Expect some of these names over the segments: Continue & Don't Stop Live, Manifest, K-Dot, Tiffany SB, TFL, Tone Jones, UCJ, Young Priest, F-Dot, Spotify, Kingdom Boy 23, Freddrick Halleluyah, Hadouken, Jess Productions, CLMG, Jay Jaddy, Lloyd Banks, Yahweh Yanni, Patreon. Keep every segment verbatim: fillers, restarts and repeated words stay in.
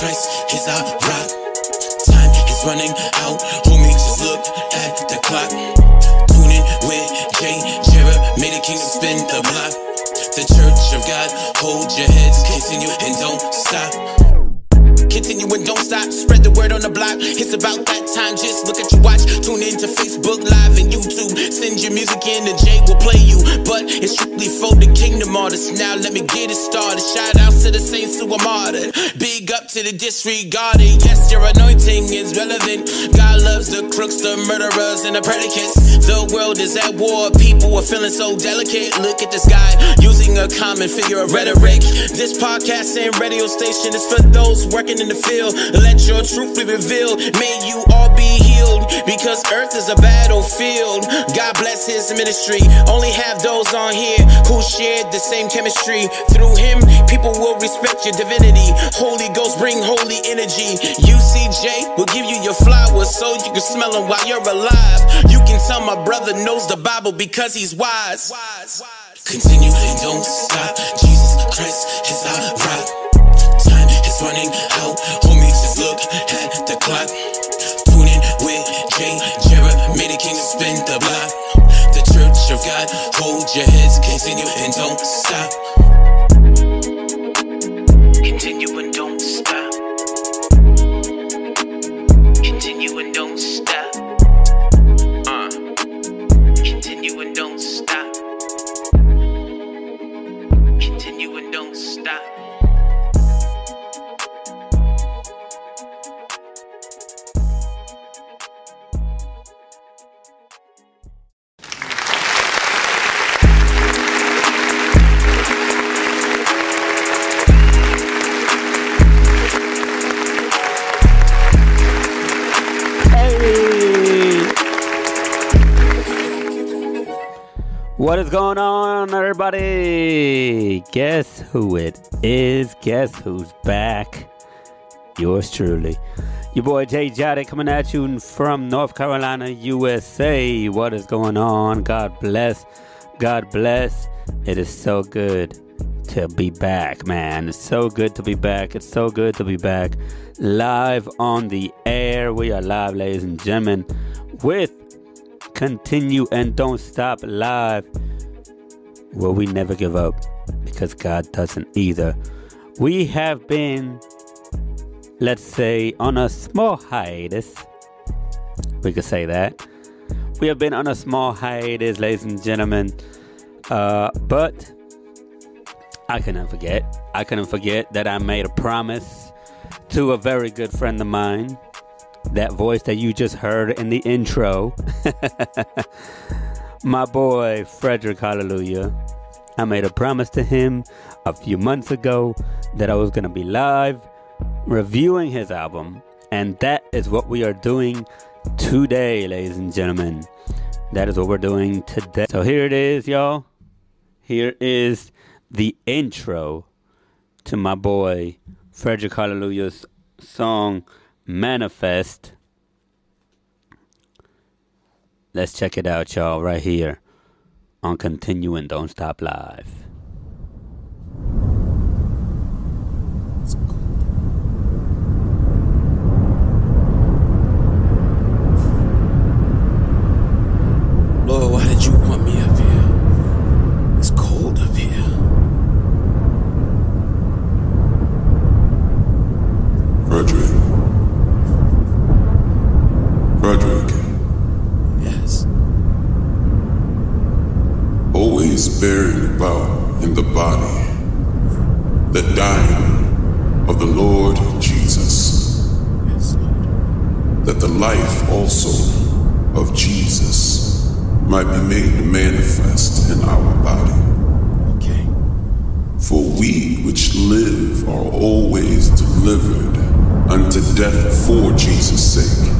dress is our rock. Time is running out, homie, just look at the clock. Tune in with Jay Jaddy, made the kingdom spin the block. The church of God, hold your heads, continue and don't stop. Continue and don't stop, spread the word on the block. It's about that time, just look at your watch. Tune in to Facebook Live and YouTube. Send your music in and Jay will play you. But it's strictly for the kingdom artists. Now let me get it started. Shout out to the saints who are martyred. Big up to the disregarded. Yes, your anointing is relevant. God loves the crooks, the murderers, and the predicates. The world is at war, people are feeling so delicate. Look at this guy, using a common figure of rhetoric. This podcast and radio station is for those working in the field, let your truth be revealed. May you all be healed, because earth is a battlefield. God bless his ministry. Only have those on here who shared the same chemistry. Through him, people will respect your divinity. Holy Ghost, bring holy energy. U C J will give you your flowers so you can smell them while you're alive. You can tell my brother knows the Bible because he's wise. Continue and don't stop. Jesus Christ is our rock. Running out, homie, just look at the clock. Tune in with Jay Jaddy, made the kingdom spin the block. The church of God, hold your heads, continue and don't stop. Continue and don't stop. Continue and don't stop. Uh. Continue and don't stop. Continue and don't stop. What is going on, everybody? Guess who it is? Guess who's back? Yours truly. Your boy Jay Jaddy coming at you from North Carolina, U S A. What is going on? God bless. God bless. It is so good to be back, man. It's so good to be back. It's so good to be back. Live on the air. We are live, ladies and gentlemen, with Continue and Don't Stop Live, where we never give up, because God doesn't either. We have been, let's say, on a small hiatus. We could say that. We have been on a small hiatus, ladies and gentlemen. Uh, but I couldn't forget. I couldn't forget that I made a promise to a very good friend of mine. That voice that you just heard in the intro. My boy, Freddrick Halleluyah. I made a promise to him a few months ago that I was going to be live reviewing his album. And that is what we are doing today, ladies and gentlemen. That is what we're doing today. So here it is, y'all. Here is the intro to my boy, Freddrick Halleluyah's song, Manifest. Let's check it out, y'all, right here on Continue and Don't Stop Live. Lord, why did you want me up here? It's cold up here. Roger. Freddrick. Yes. Always bearing about in the body the dying of the Lord Jesus. Yes, Lord. That the life also of Jesus might be made manifest in our body. Okay. For we which live are always delivered unto death for Jesus' sake.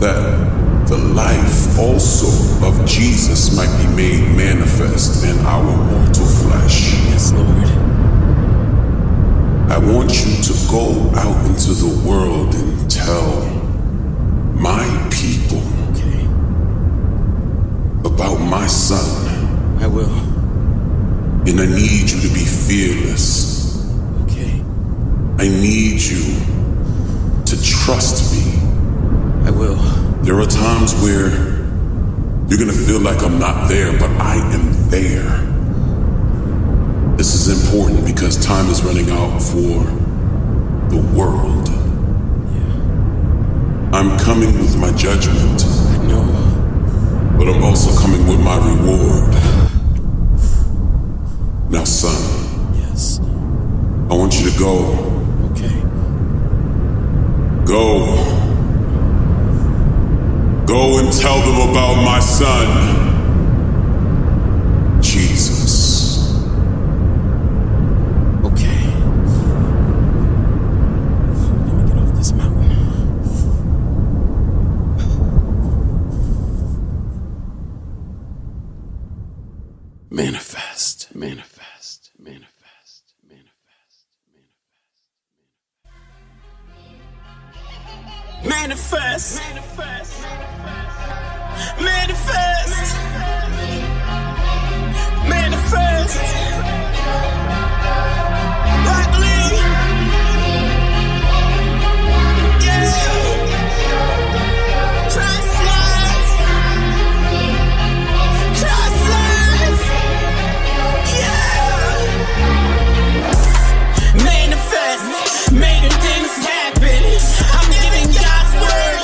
That the life also of Jesus might be made manifest in our mortal flesh. Yes, Lord. I want you to go out into the world and tell my people, okay, about my son. I will. And I need you to be fearless. Okay. I need you to trust me. I will. There are times where you're going to feel like I'm not there, but I am there. This is important because time is running out for the world. Yeah. I'm coming with my judgment. I know. But I'm also coming with my reward. Now, son. Yes. I want you to go. Go. Go and tell them about my son, Jesus. Okay. Let me get off this mountain. Manifest. Manifest. Manifest. Manifest. Manifest. Manifest. Manifest. Rockley. Yeah. Trust life. Trust life. Yeah. Manifest. Made things happen. I'm giving God.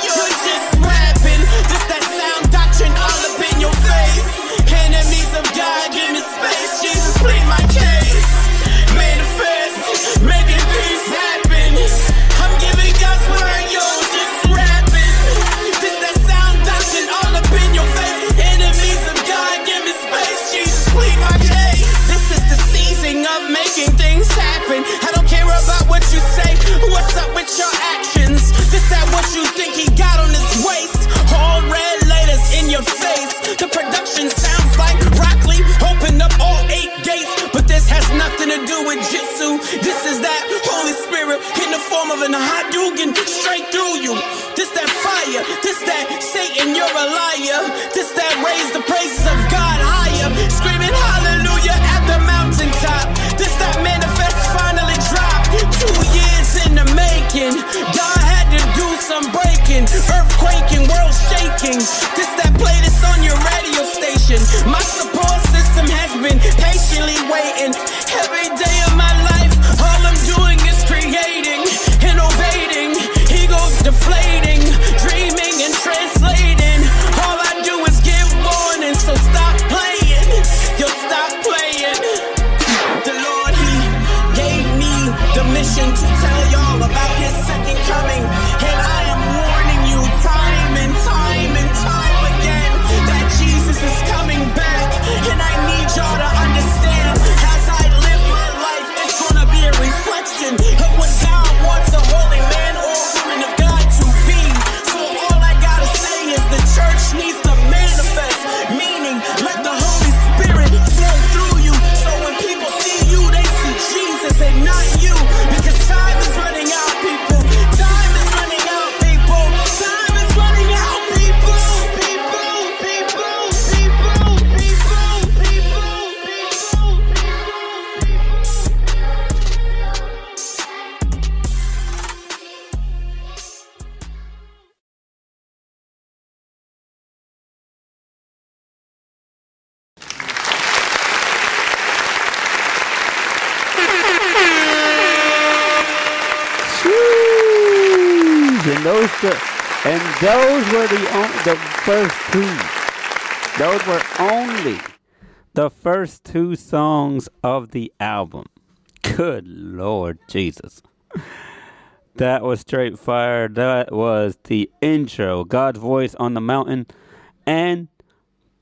You're just rapping, just that sound doctrine all up in your face. Enemies of God, give me space. Jesus, plead my case. Manifest, making things happen. I'm giving God's word, you're just rapping, just that sound doctrine all up in your face. Enemies of God, give me space. Jesus, plead my case. This is the season of making things happen. I don't care about what you say. What's up with your actions? That what you think he got on his waist? All red letters in your face. The production sounds like broccoli. Open up all eight gates, but this has nothing to do with jitsu. This is that Holy Spirit in the form of an Hadouken straight through you. This that fire. This that Satan, you're a liar. This that raise the praises of God higher. Screaming hallelujah at the mountaintop. This that manifest finally dropped. Two years in the making. God had to do some breaking, earthquaking, world shaking. This that play that's on your radio station. My support system has been patiently waiting. Every day of my life, all I'm doing is creating, innovating, egos deflating, dreaming and translating. All I do is give warnings, so stop playing. Yo, stop playing. The Lord, He gave me the mission to tell y'all about His second coming. And I am warning you time and time and time again that Jesus is coming back. And I need y'all to understand, as I live my life, it's gonna be a reflection of what God wants a holy man or woman of God to be. So all I gotta say is the church needs to manifest, meaning let the Holy Spirit flow through you. So when people see you, they see Jesus and not you. Because time is running out, people. The, and those were the on, the first two. Those were only the first two songs of the album. Good Lord Jesus. That was straight fire. That was the intro, God's Voice on the Mountain, and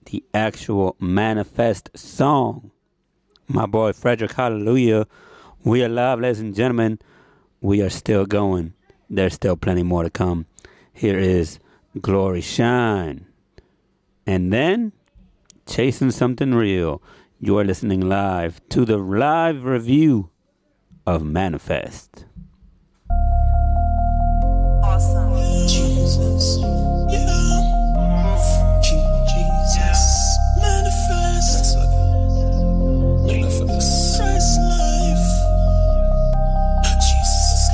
the actual Manifest song. My boy Freddrick Halleluyah. We are live, ladies and gentlemen. We are still going. There's still plenty more to come. Here is Glory Shine. And then, Chasing Something Real. You are listening live to the live review of Manifest. Awesome. Jesus. Yeah. Jesus. Manifest. Manifest. Christ life. Jesus.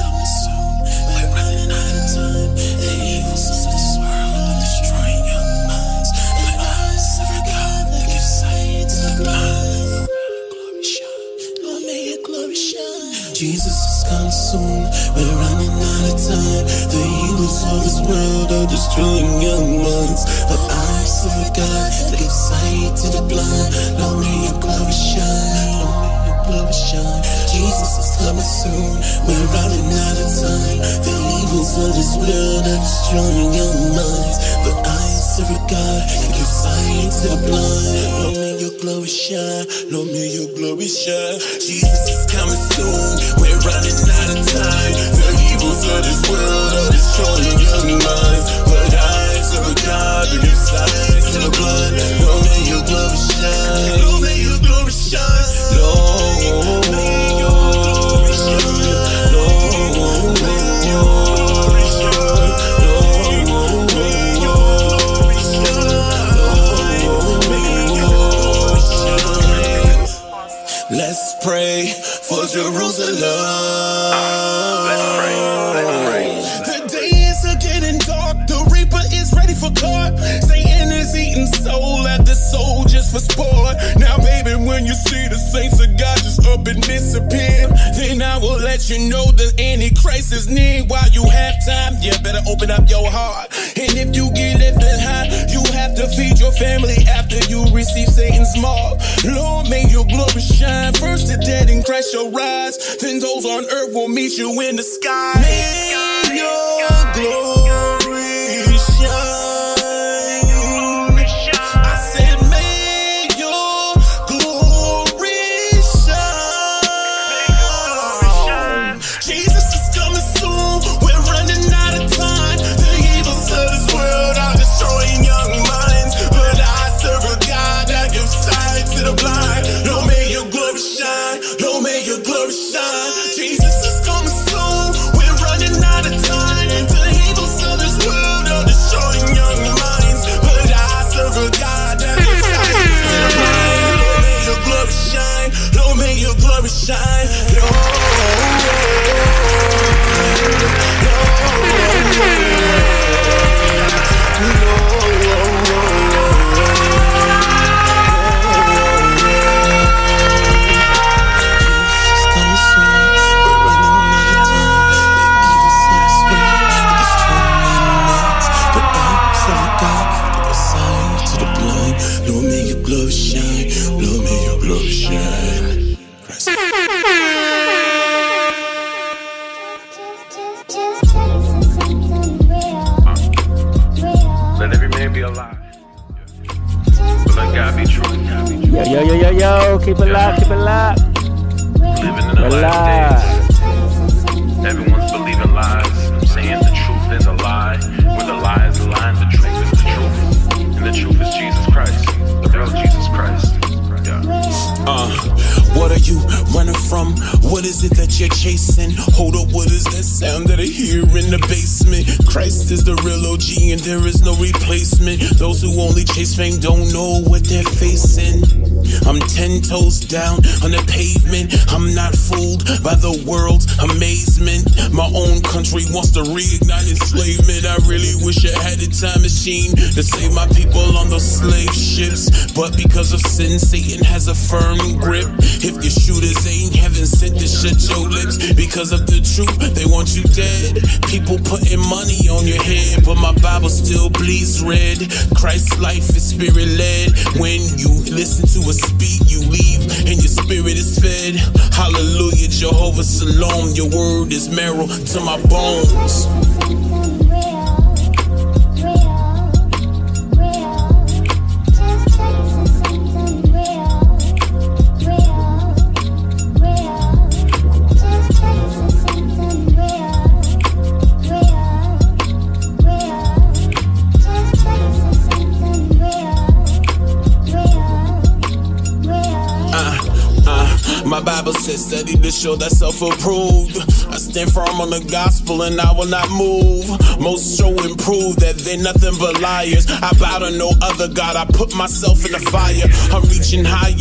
Jesus is coming soon. We're running out of time. The evils of this world are destroying young minds. But I serve a God that gives sight to the blind. Lord, may your glory shine. Lord, may your glory shine. Jesus is coming soon. We're running out of time. The evils of this world are destroying young minds. But I serve a God that gives sight to the blind. Lord, may your glory shine. Lord, may your glory shine. Jesus is coming soon. We're running out of time. The evils of this world are destroying young minds. But I serve a God that gives sight to the blind. Lord, may your glory shine. Lord, may your glory shine. Lord, may your glory shine. Lord, may your glory shine. Let's pray for Jerusalem. Let's pray, let's pray. The days are getting dark. The reaper is ready for cut. Satan is eating soul at the soul just for sport. Now, baby, when you see the saints of God just up and disappear, then I will let you know that any crisis near. While you have time, you better open up your heart. And if you get lifted high, you have to feed your family after you receive Satan's mark. Lord, may your glory shine. First the dead in Christ shall rise. Then those on earth will meet you in the sky. May your glory shine. I said, may your glory shine. Jesus is coming soon. We're running out of time. The evils of this world are destroying young minds. But I serve a God that gives sight to the blind. Lord, may your glory shine. Lord, may your glory shine. Jesus is coming soon. We're running out of time. The evils of this world are destroying young minds. But I serve a God that gives sight to the blind. Lord, may your glory shine. Lord, may your glory shine. Lord. Yo, yo, yo, yo, keep it yeah. live, keep it live. Living in the we're last days. Everyone's believing lies. I'm saying the truth is a lie. Where the lie is a lie, the truth is the truth. And the truth is Jesus Christ, the real Jesus Christ. Yeah. Uh. What are you running from? What is it that you're chasing? Hold up, what is that sound that I hear in the basement? Christ is the real O G and there is no replacement. Those who only chase fame don't know what they're facing. I'm ten toes down on the pavement. I'm not fooled by the world's amazement. My own country wants to reignite enslavement. I really wish I had a time machine to save my people on those slave ships. But because of sin, Satan has a firm grip. If your shooters ain't heaven sent, to shut your lips. Because of the truth, they want you dead. People putting money on your head, but my Bible still bleeds red. Christ's life is spirit-led. When you listen to a speak, you leave, and your spirit is fed. Hallelujah, Jehovah Shalom. Your word is marrow to my bones. Study to show that self-approved. I stand firm on the gospel and I will not move. Most show and prove that they're nothing but liars. I bow to no other God. I put myself in the fire. I'm reaching higher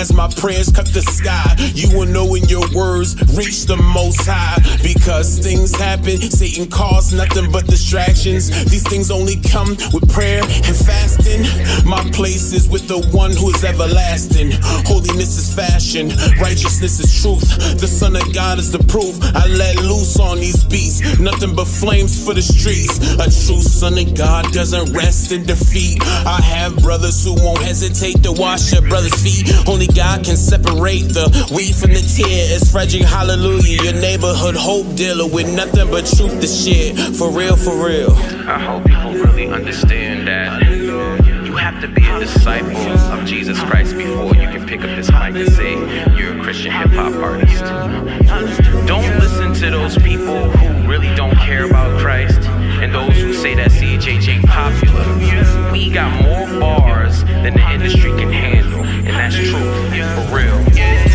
as my prayers cut the sky. You will know in your words, reach the most high. Because things happen, Satan caused nothing but distractions. These things only come with prayer and fasting. My place is with the one who is everlasting. Holiness is fashion. nation. Righteousness is truth. The Son of God is the proof. I let loose on these beats. Nothing but flames for the streets. A true Son of God doesn't rest in defeat. I have brothers who won't hesitate to wash their brother's feet. Only God can separate the wheat from the tear. It's Freddrick Halleluyah, your neighborhood hope dealer with nothing but truth to share. For real, for real. I hope people really understand that you have to be a disciple of Jesus Christ before you can pick up this mic and say you're a Christian hip-hop artist. Don't listen to those people who really don't care about Christ and those who say that C L M G ain't popular. We got more bars than the industry can handle, and that's true, for real. Yeah.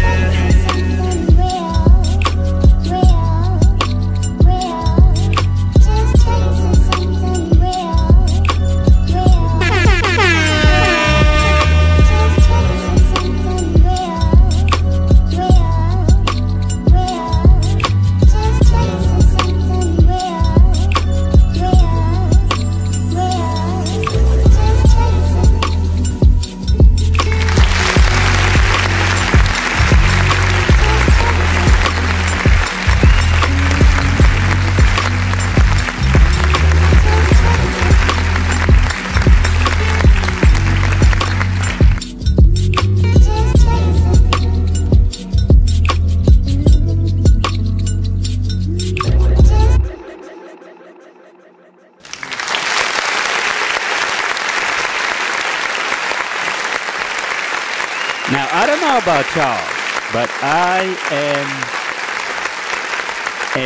About y'all, but I am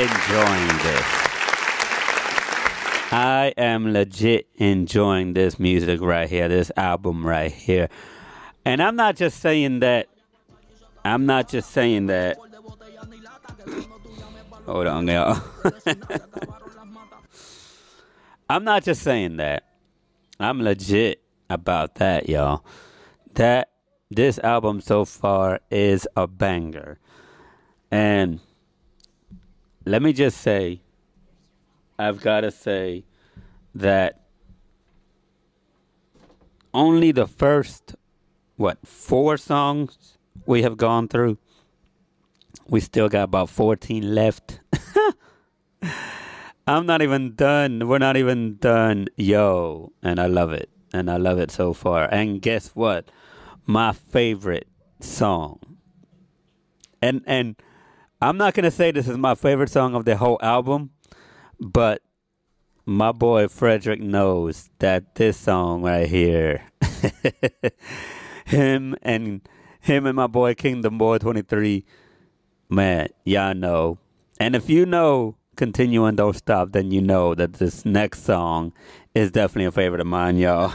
enjoying this. I am legit enjoying this music right here, this album right here. And I'm not just saying that, I'm not just saying that. Hold on, y'all. I'm not just saying that. I'm legit about that, y'all. That this album so far is a banger. And let me just say, I've got to say that only the first, what, four songs we have gone through. We still got about fourteen left. I'm not even done. We're not even done. Yo, and I love it. And I love it so far. And guess what? My favorite song, and and I'm not gonna say this is my favorite song of the whole album, but my boy Freddrick knows that this song right here, him and him and my boy Kingdom Boy twenty-three, man, y'all know. And if you know Continue and Don't Stop, then you know that this next song is definitely a favorite of mine, y'all.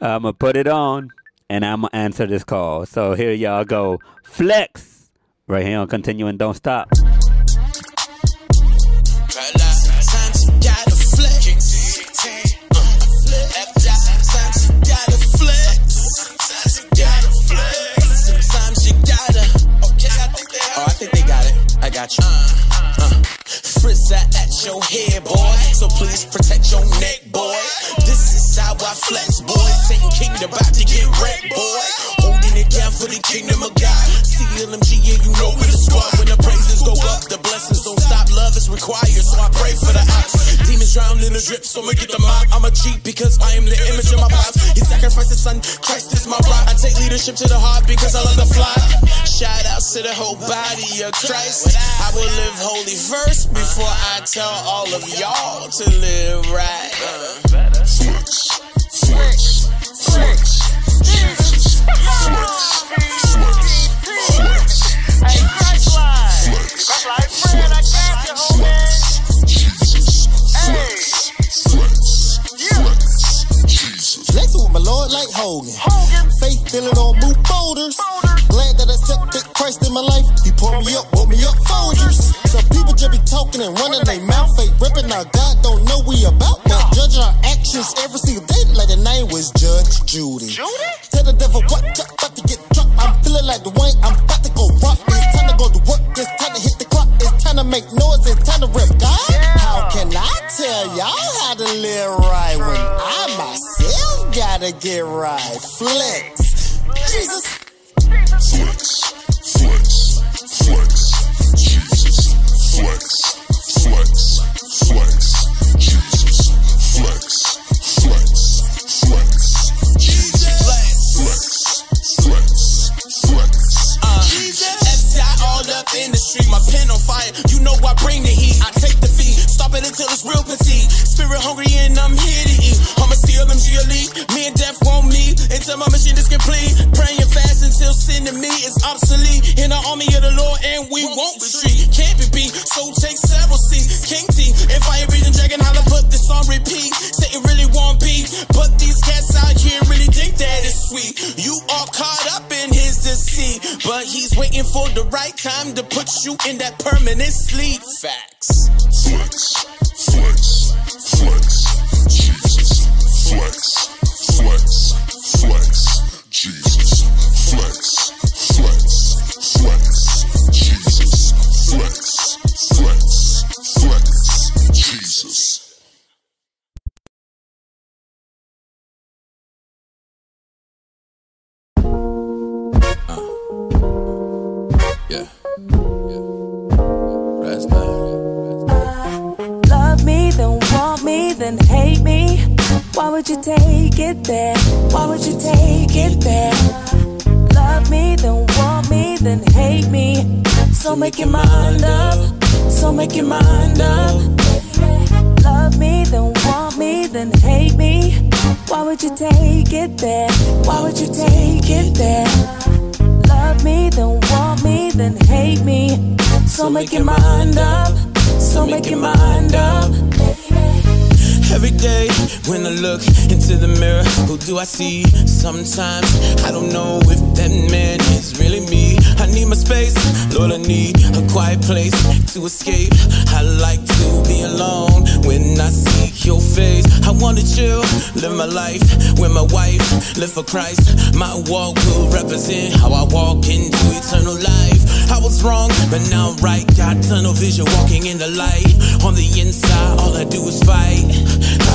I'm going to put it on, and I'm going to answer this call. So here y'all go. Flex! Right here on Continue and Don't Stop. So I'ma get the mob, I'm a Jeep because I am the image of my pops. He sacrificed his son, Christ is my rock. I take leadership to the heart because I love the flock. Shout out to the whole body of Christ. I will live holy first before I tell all of y'all to live right. Switch, switch, switch, Jesus, switch, switch, switch. Hey, Christ life, Christ life, friend, I grabbed your whole man. Jesus, switch. Flexing with my Lord like Hogan. Hogan. Faith building on move boulders. Boulder. Glad that I accepted Christ in my life. He pulled me up, woke me up, Folgers. Some people just be talking and running their mouth, fake ripping. Now God don't know we about, but judging our actions every single day like the name was Judge Judy. Judy? Tell the devil Judy? What, just about to get dropped. I'm feeling like the Wayne, I'm about to go rock. It's time to go to work, it's time to hit the clock. It's time to make noise, it's time to rip God. Yeah. How can I tell y'all how to live right when I myself gotta get right? Flex. Jesus. street. My pen on fire, you know I bring the heat. I take the feed, stop it until it's real petite. Spirit hungry and I'm here to eat. I'm a C L M G elite, me and death won't leave until my mission is complete. Praying fast until sin to me is obsolete. In the army of the Lord and we won't retreat. Can't be beat, so take several seats. King T, if I ain't reading Dragon, how to put this on repeat. Say it really won't be, but these cats out here really think that it's sweet. You are caught up in his deceit, but he's waiting for the right time to put you in that permanent sleep. Facts. Flex, flex, flex, Jesus. Flex, flex, flex, Jesus. Flex, flex, flex, Jesus. Flex, flex, flex, Jesus. Yeah. Yeah. Rest now. Uh, love me, then want me, then hate me. Why would you take it there? Why would you take it there? Love me, then want me, then hate me. So make your mind up. So make your mind up. Love me, then want me, then hate me. Why would you take it there? Why would you take it there? Love me, then want me, then hate me. So make your mind up. So make your mind up. Every day when I look into the mirror, who do I see? Sometimes I don't know if that man is really me. I need my space, Lord, I need a quiet place to escape. I like to be alone when I see your face. I want to chill, live my life with my wife, live for Christ. My walk will represent how I walk into eternal life. I was wrong, but now I'm right. Got tunnel vision, walking in the light. On the inside, all I do is fight.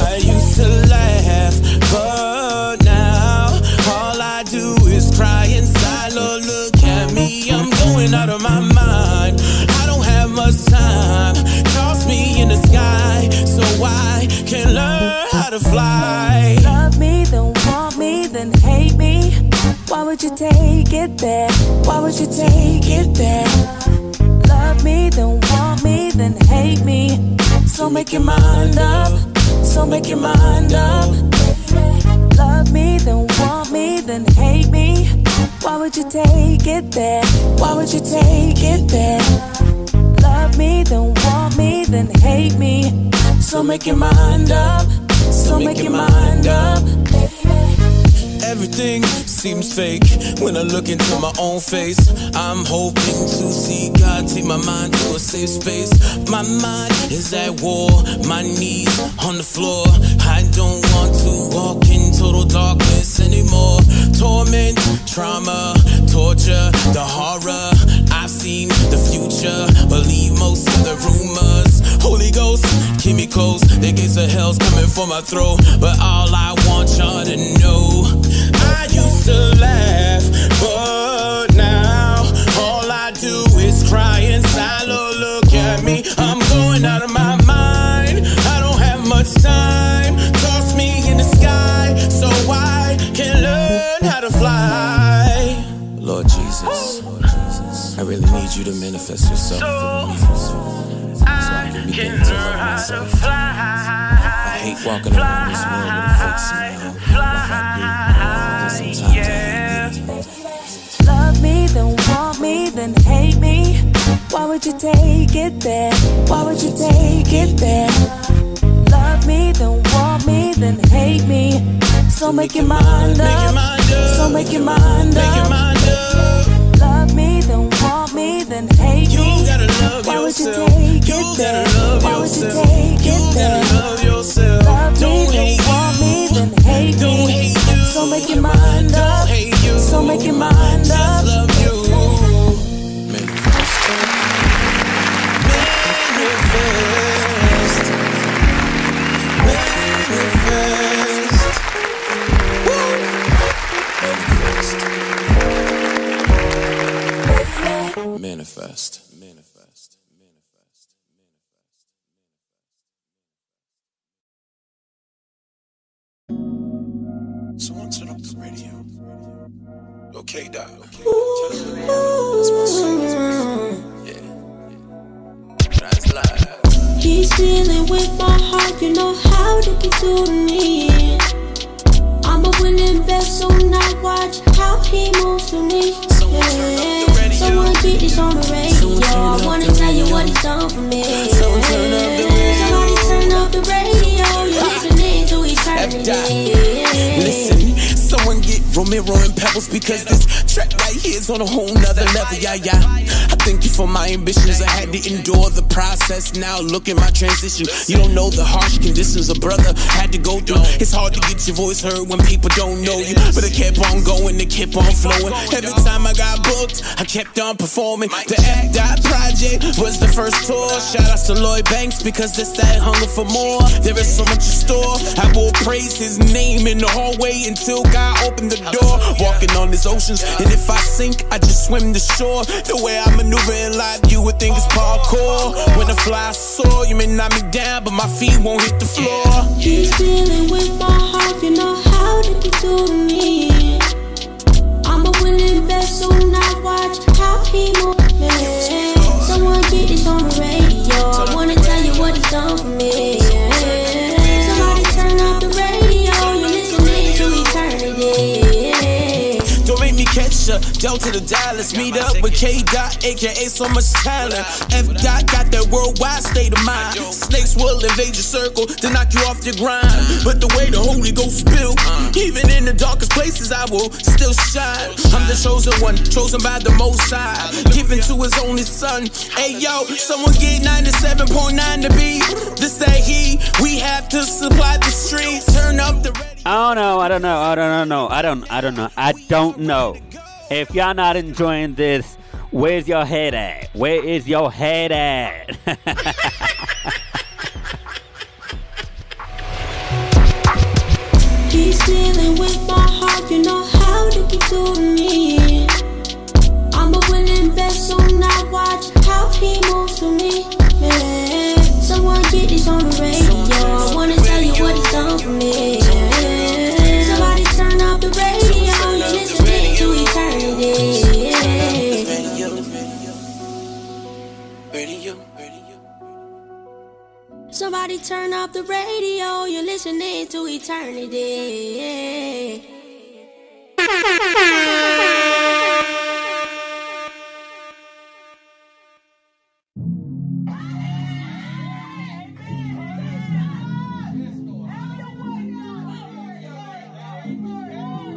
I used to laugh, but now all I do is cry inside. Lord, look at me, I'm going out of my mind. I don't have much time, toss me in the sky so I can learn how to fly. Love me, then want me, then hate me. Why would you take it there? Why would you take it there? Love me, then want me, then hate me. So make your mind up. So make your mind up. Love me, then want me, then hate me. Why would you take it there? Why would you take it there? Love me, then want me, then hate me. So make your mind up. So make your mind up. Everything seems fake when I look into my own face. I'm hoping to see God take my mind to a safe space. My mind is at war, my knees on the floor. I don't want to walk in total darkness anymore. Torment, trauma, torture, the horror. I've seen the future, believe most of the rumors. Holy Ghost, keep me close. The gates of hell's coming for my throat. But all I want y'all to know, I used to laugh, but now all I do is cry inside. Lord, look at me, I'm going out of my mind. I don't have much time, toss me in the sky so I can learn how to fly. Lord Jesus, Lord Jesus, I really need you to manifest yourself for me. I can learn how to fly. I hate walking around this world with a fake smile. Fly, fly, yeah. Love me, then want me, then hate me. Why would you take it there? Why would you take it there? Love me, then want me, then hate me. So make your mind up. So make your mind up. Love me, then want me, then hate you me. Gotta love why yourself. Would you take you it there? Love why yourself. Would you take you it there? Love yourself. Love don't me, hate then you. Want me, then hate don't me. Hate you. So make your mind don't up. Hate you. So make your mind just up. Love you. Manifest. Manifest. Manifest. Woo. Manifest. Manifest. Manifest. Manifest. Manifest. Someone turn up the radio. Okay, K-Dot. Okay. Ooh, that's my song. Yeah. He's dealing with my heart. You know how they can do to me. I'm a winning best, so now watch how he moves to me. Someone, yeah. Someone get this on the radio. I wanna tell you what he's done for me. Someone turn up the radio. Somebody turn up the radio. You're listening to eternity. Listen, someone get Romero and Pebbles, because this track right here is on a whole nother level. Yeah, yeah. I thank you for my ambitions. I had to endure the process. Now look at my transition. You don't know the harsh conditions a brother had to go through. It's hard to get your voice heard when people don't know you. But I kept on going, it kept on flowing. Every time I got booked, I kept on performing. The F-Dot project was the first tour. Shout out to Lloyd Banks, because that's that hunger for more. There is so much in store. I will praise his name in the hallway until God opens the door, walking on these oceans, and if I sink, I just swim the shore. The way I maneuver in life, you would think it's parkour. When I fly soar, you may knock me down, but my feet won't hit the floor. He's dealing with my heart, you know how did he do to me? I'm a winning best, so now watch how he moves me. Someone get this on the radio. I wanna tell you what he's done for me. Somebody turn up the radio. You're listening to eternity. Catch ya, Delta to Dallas, meet up with K-Dot, aka so much talent. F-Dot got that worldwide state of mind. Snakes will invade your circle to knock you off your grind. But the way the Holy Ghost built, even in the darkest places, I will still shine. I'm the chosen one, chosen by the Most High, given to His only Son. Hey yo, someone get ninety-seven point nine to be. This that he, we have to supply the streets. Turn up the radio. I don't know, I don't know, I don't know, I don't, I don't know, I don't know. If y'all not enjoying this, where's your head at? Where is your head at? He's dealing with my heart, you know how did he do to me? I'm a winning best, so now watch how he moves to me. Yeah. Someone get this on the radio. I wanna tell you what he's done for me. Yeah. Somebody turn up the radio. You're listening to eternity. Somebody turn up the radio. You're listening to eternity.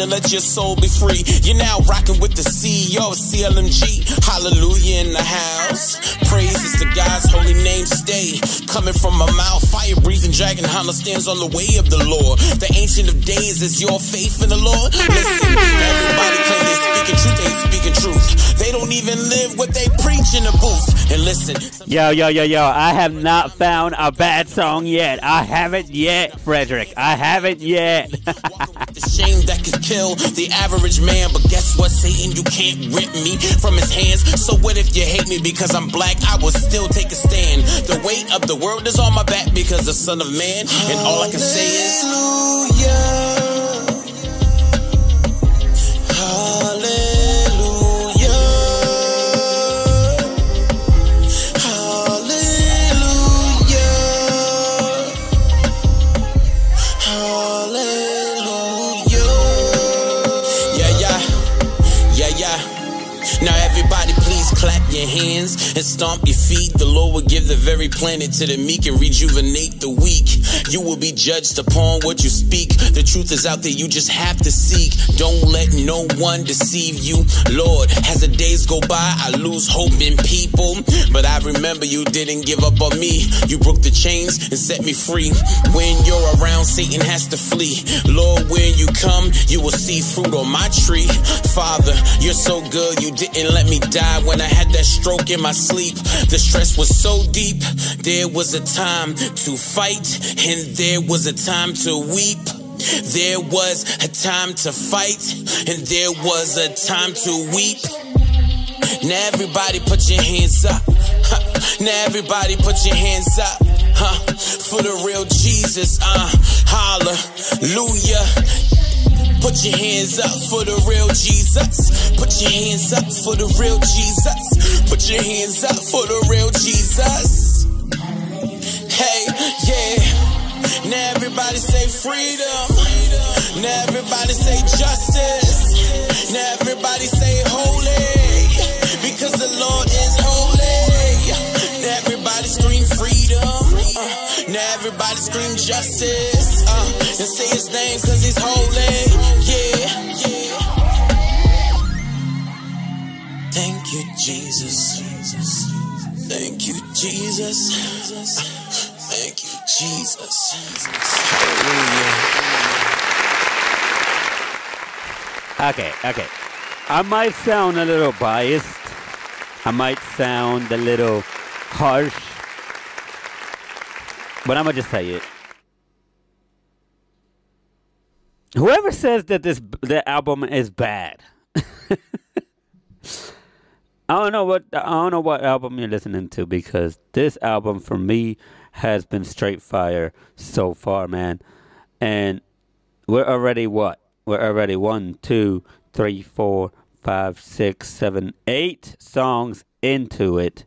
And let your soul be free. You're now rocking with the C E O of C L M G. Hallelujah in the house. Praises to God's holy name today. Coming from my mouth, fire-breathing dragon honor stands on the way of the Lord. The Ancient of Days is your faith in the Lord. Listen, everybody claim they speaking truth, they speaking truth. They don't even live what they preach in the booth. And listen. Yo, yo, yo, yo, I have not found a bad song yet. I haven't yet, Freddrick. I haven't yet. The shame that could kill the average man. But guess what, Satan? You can't rip me from his hands. So what if you hate me because I'm black? I will still take a stand. The weight of the world is on my back because the Son of Man. And all I can say is hallelujah. Hallelujah. Clap your hands and stomp your feet. The Lord will give the very planet to the meek and rejuvenate the weak. You will be judged upon what you speak. The truth is out there, you just have to seek. Don't let no one deceive you, Lord. As the days go by, I lose hope in people. But I remember you didn't give up on me. You broke the chains and set me free. When you're around, Satan has to flee. Lord, when you come, you will see fruit on my tree. Father, you're so good. You didn't let me die when I had that stroke in my sleep. The stress was so deep. There was a time to fight, and there was a time to weep. There was a time to fight, and there was a time to weep. Now everybody put your hands up. Now everybody put your hands up. Huh? For the real Jesus, uh, hallelujah. Put your hands up for the real Jesus. Put your hands up for the real Jesus. Put your hands up for the real Jesus. Hey, yeah. Now everybody say freedom. Now everybody say justice. Now everybody say holy. Because the Lord is holy. Now everybody scream freedom. Now everybody scream justice, uh, and say his name cause he's holy, yeah, yeah. Thank you, Jesus. Thank you, Jesus. Thank you, Jesus. Hallelujah. Okay, okay. I might sound a little biased. I might sound a little harsh. But I'm going to just say it. Whoever says that this the album is bad, I don't know what I don't know what album you're listening to, because this album for me has been straight fire so far, man. And we're already what? We're already one, two, three, four, five, six, seven, eight songs into it.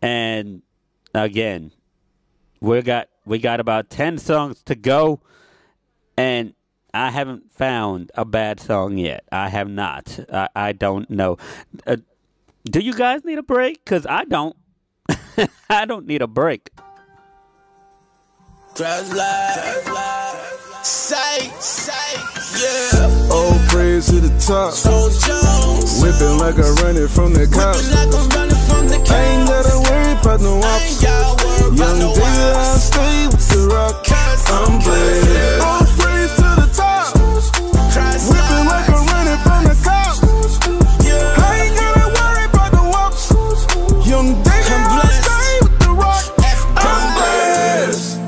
And again, We got we got about ten songs to go, and I haven't found a bad song yet. I have not. I, I don't know. Uh, do you guys need a break? Because I don't. I don't need a break. Crowd's live. Sight, sight, yeah. Old praise to the top. Tone Jones. Whipping like I run it from the cops. Like I'm running from the cops. I ain't gotta worry about no ops. Young nigga, I stay with the rock. I'm blessed. All praise to the top. Whipping like I'm running from the cops. I ain't gotta worry about the wops. Young nigga, I stay with the rock. I'm blessed.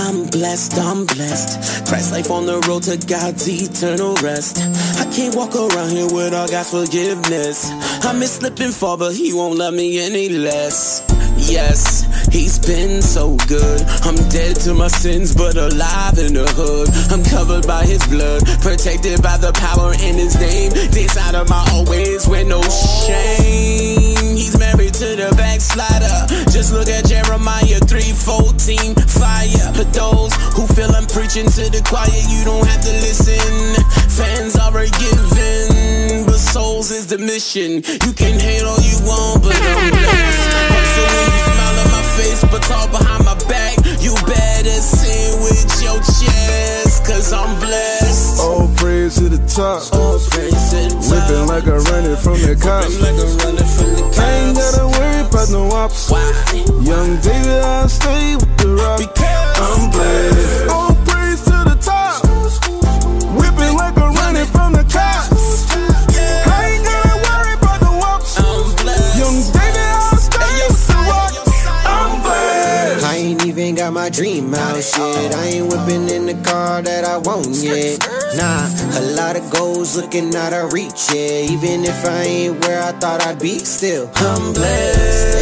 I'm blessed. I'm blessed. Christ's life on the road to God's eternal rest. I can't walk around here without God's forgiveness. I miss slipping, fall, but He won't love me any less. Yes, He's been so good. I'm dead to my sins, but alive in the hood. I'm covered by His blood, protected by the power in His name. This out of my old ways with no shame. He's married to the backslider. Just look at Jeremiah three fourteen, fire. For those who feel I'm preaching to the choir, you don't have to listen. Fans are a given, but souls is the mission. You can hate all you want, but I'm blessed. But all behind my back, you better sing with your chest, cause I'm blessed. All praise to the top. All praise to the top. Whipping like I run it from the cops. Like I run it from the cops. I ain't gotta worry about no ops. Why? Young David, I stay with the rock. Because I'm blessed. All praise to the top. Whipping like I run it from the cops. I ain't gotta worry about no ops. I'm blessed. Young David, even got my dream out, shit. I ain't whipping in the car that I want yet. Nah, a lot of goals looking out of reach, yeah. Even if I ain't where I thought I'd be, still I'm blessed,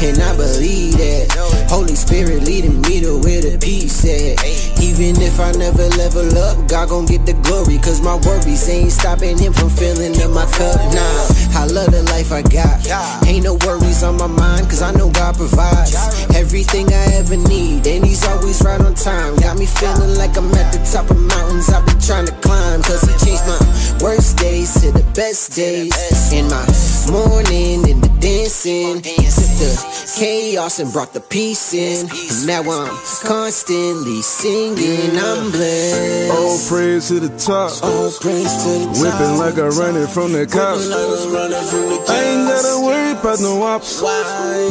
hey, and I believe that Holy Spirit leading me to where the peace at. Even if I never level up, God gon' get the glory, cause my worries ain't stopping Him from filling up my cup. Nah, I love the life I got. Ain't no worries on my mind, cause I know God provides everything I ever need. And He's always right on time. Got me feeling like I'm at the top of mountains I've been trying to climb. Cause He changed my worst days to the best days. In my morning, in the dancing, He took the chaos and brought the peace in. And now I'm constantly singing, I'm blessed. All praise to the top. All praise to the top. Whipping like I run it from the cops. I ain't gotta worry about no ops.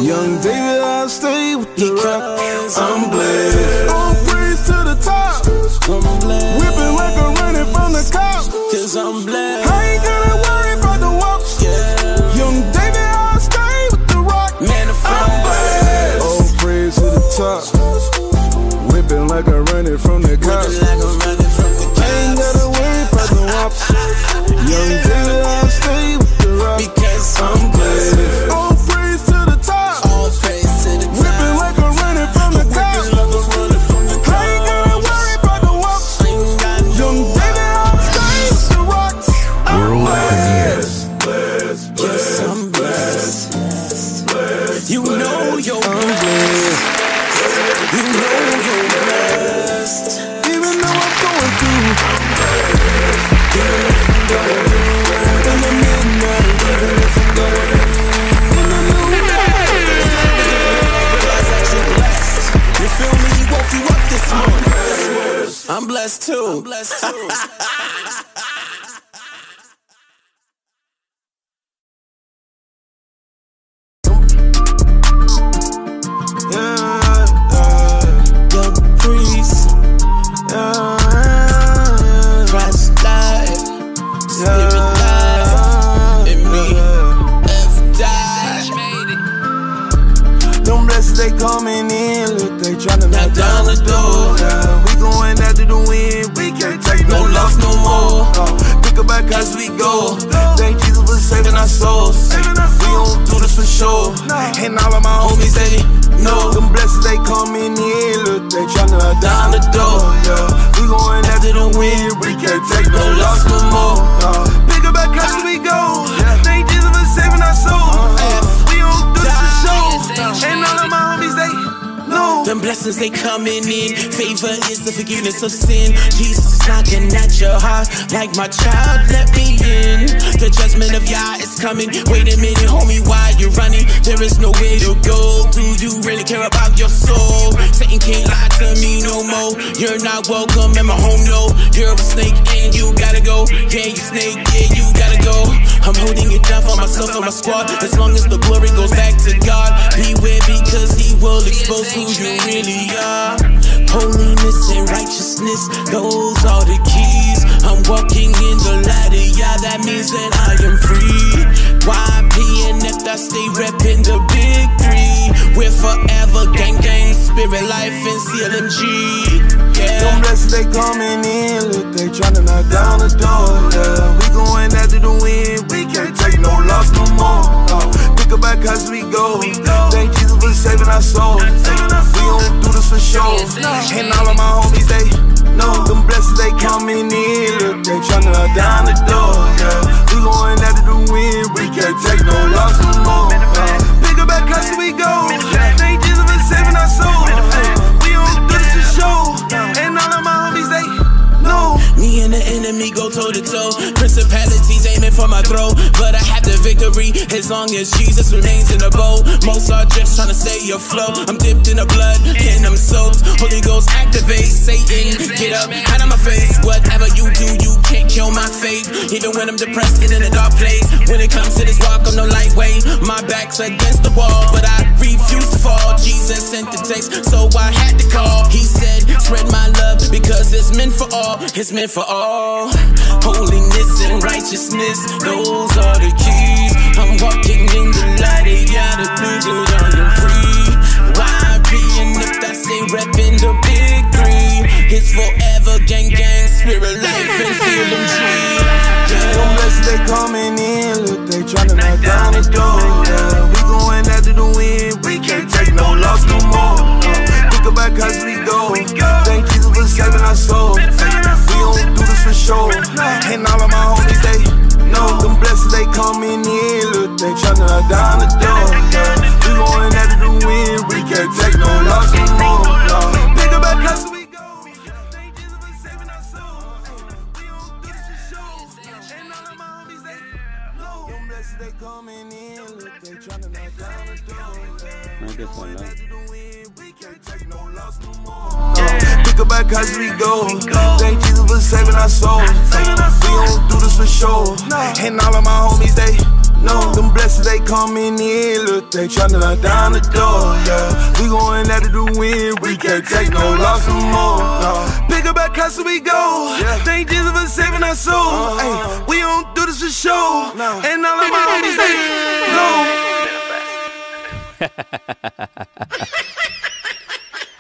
Young David, I stay with the rock. I'm blessed. All praise to the top. I'm blessed. Whipping like I'm running from the cops. Cause I'm blessed. I ain't gotta worry about the wops. Yeah. Young David, I stay with the rock. Manifest. I'm blessed. All praise to the top. Whipping like I'm running from the cops. know you're blessed. You know you're blessed. Even though I'm going through, I'm blessed. Even if I'm going through, in the midnight, even if I'm going through, in the moonlight, you feel me? He woke you up this morning. I'm blessed too. I'm blessed too. They coming in, look, they tryna knock down the door. Yeah. We going after the wind, we can't take no, no loss no more. No. Think about cause we go. go. Thank Jesus for saving our souls. Saving our souls. We don't do this for sure. No. And all of my homies, they know. Them blessings, they coming in, look, they tryna knock down the door. Yeah. We going after the wind, we can't take no loss no more. No. Think about cause we go. Yeah. Thank Jesus for saving our souls. Uh-huh. And all of my homies, they know. Them blessings, they coming in. Favor is the forgiveness of sin. Jesus is knocking at your heart like, my child, let me in. The judgment of Yah is coming. Wait a minute, homie, why you running? There is nowhere to go. Do you really care about your soul? Satan can't lie to me no more. You're not welcome in my home, no. You're a snake and you gotta go. Yeah, you snake, yeah, you gotta go. I'm holding it down for myself and my squad. As long as the glory goes back to God. Beware because he will expose who you really are. Holiness and righteousness, those are the keys. I'm walking in the light of Yah, that means that I am free. Y P and F, I stay reppin' the big three. We're forever gang gang, spirit life and C L M G. Yeah. Them blessings, they coming in, look, they tryna knock down the door. Yeah. We going after the wind, we can't take no loss no more. No. Think about cause we go. we go. Thank Jesus for saving our souls. We don't do this for show. Yeah, and all of my homies, they know. Them blessings, they coming in, look, they tryna knock down the door. Yeah. We going after the wind, we can't take no loss no more. No. Back cause we go. Thank Jesus for saving our soul. We don't do this to show. And all of my homies, they know. Me and the enemy go toe to toe. Principalities aiming for my throat. But I have the victory as long as Jesus remains in the bowl. Most are just trying to stay afloat. I'm dipped in the blood and I'm soaked. Holy Ghost activate. Satan, get up out of my face. Whatever you do, you can't kill my faith. Even when I'm depressed and in a dark place. When it comes to this walk, I'm no lightweight. My back's against the wall, but I refuse to fall. Jesus sent the text, so I had to call. He said, spread my love because it's meant for all. It's meant for all. Holiness and righteousness, those are the keys. I'm walking in the light of Yah, the vision of the free. Y P and if I stay reppin' the big three. It's forever gang gang, spirit life and C L M G. Them blessings, they coming in, look, they tryna knock down the door. Yeah. We going after the wind, we can't take no loss no more. Yeah. Think about cause we go. Thank Jesus for saving our souls. We don't do this for show. And all of my homies, they know. Them blessings, they coming in, look, they tryna knock down the door. Yeah. We going after the wind, we can't take no loss no more. Yeah. Think about cause we go. Thank Jesus for saving our souls. We don't do this for show. I guess one love. Think about cause we go. Thank Jesus for saving our souls. We don't do this for show. And all of my homies, they know. Them blessings, they coming in, look, they tryna knock down the door. Yeah. We going after the wind, we can't take no loss no more. No. Pick up our cause we go. Thank Jesus for saving our soul. Ay, we don't do this for show. And all of my homies, they know.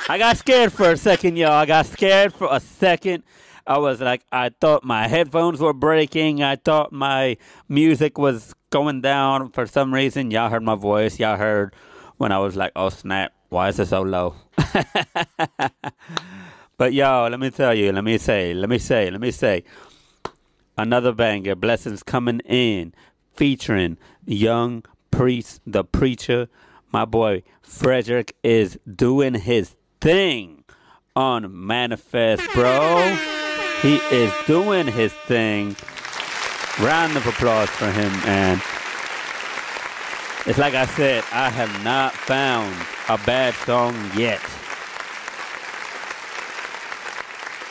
I got scared for a second, y'all. I got scared for a second. I was like, I thought my headphones were breaking. I thought my music was going down for some reason. Y'all heard my voice. Y'all heard when I was like, oh, snap. Why is it so low? But, y'all, let me tell you. Let me say. Let me say. Let me say. Another banger. Blessings coming in. Featuring Young Priest, the preacher. my boy Freddrick is doing his thing on Manifest, bro. He is doing his thing. Round of applause for him, man. It's like I said, I have not found a bad song yet.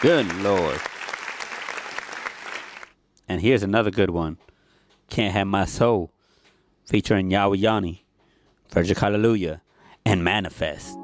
Good Lord. And here's another good one. Can't Have My Soul, featuring Yahweh Yanni, Freddrick Halleluyah, and Manifest.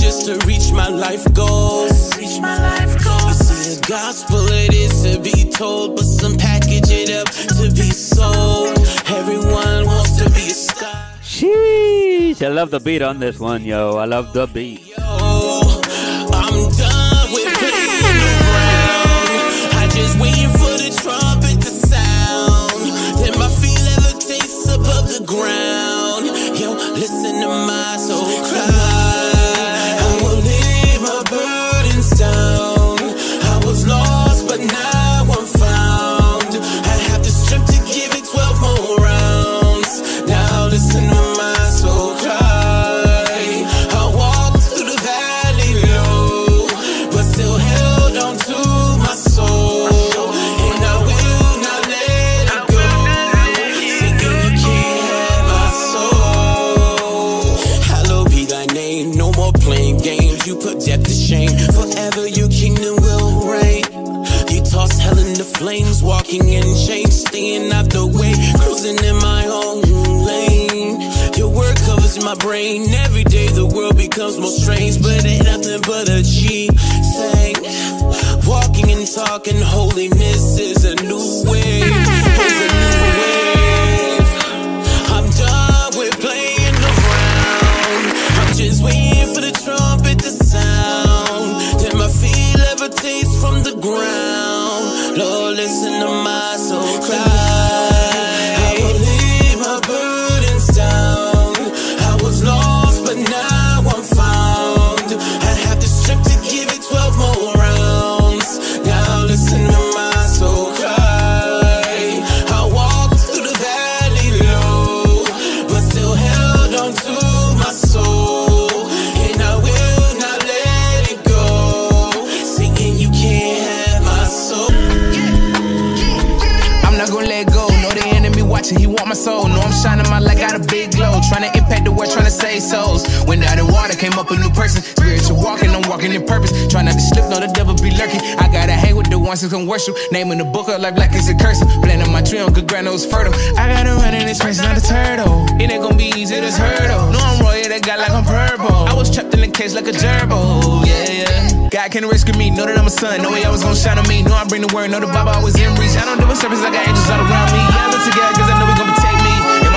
Just to reach my life goals, reach my life goals. See, the gospel it is to be told, but some package it up to be sold. Everyone wants to be a star. Sheesh, I love the beat on this one, yo. I love the beat. Yo, I'm done with being around. I just waiting for the trumpet to sound. Then my feet levitates above the ground. Yo, listen to my soul cry. Flames, walking in chains, staying out the way, cruising in my own lane. Your word covers my brain. Every day the world becomes more strange, but ain't nothing but a cheap thing. Walking and talking, holiness is a new way. It's a new wave. I'm done with playing around. I'm just waiting for the trumpet to sound. Then my feet levitates from the ground. Lord, listen to my soul cry. Soul. Know I'm shining my light, got a big glow. Trying to impact the world, trying to save souls. When out in water, came up a new person. Spiritual walking, I'm walking in purpose. Trying not to slip, know the devil be lurking. I gotta hang with the ones who can worship. Naming the book of life like it's a curse. Planting my tree on good ground, it was fertile. I gotta run in this race, not a turtle. It ain't gonna be easy, this hurdle. No, I'm royal, that guy like I'm purple. I was trapped in the cage like a gerbil, yeah, yeah. God can't rescue me, know that I'm a son. No way I was gonna shine on me. Know I bring the word, know the Bible always in reach. I don't do a service, I got angels all around me. I look together cause I know we gonna protect.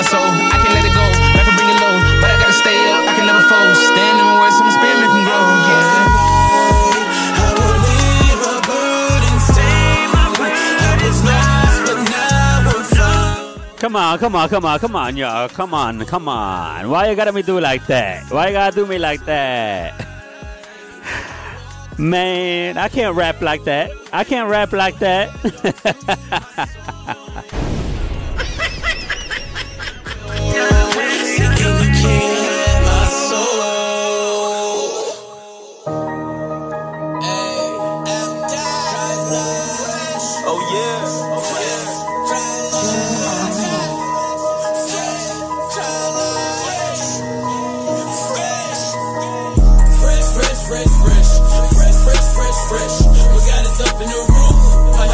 So I can let it go, never bring it low, but I gotta stay up, I can never fold. Stand in my words so my spirit can grow, yeah. Come on, come on, come on, come on, y'all. Come on, come on. Why you gotta me do like that? Why you gotta do me like that? Man, I can't rap like that. I can't rap like that. Fresh, fresh, fresh, fresh, fresh. We got us up in the room.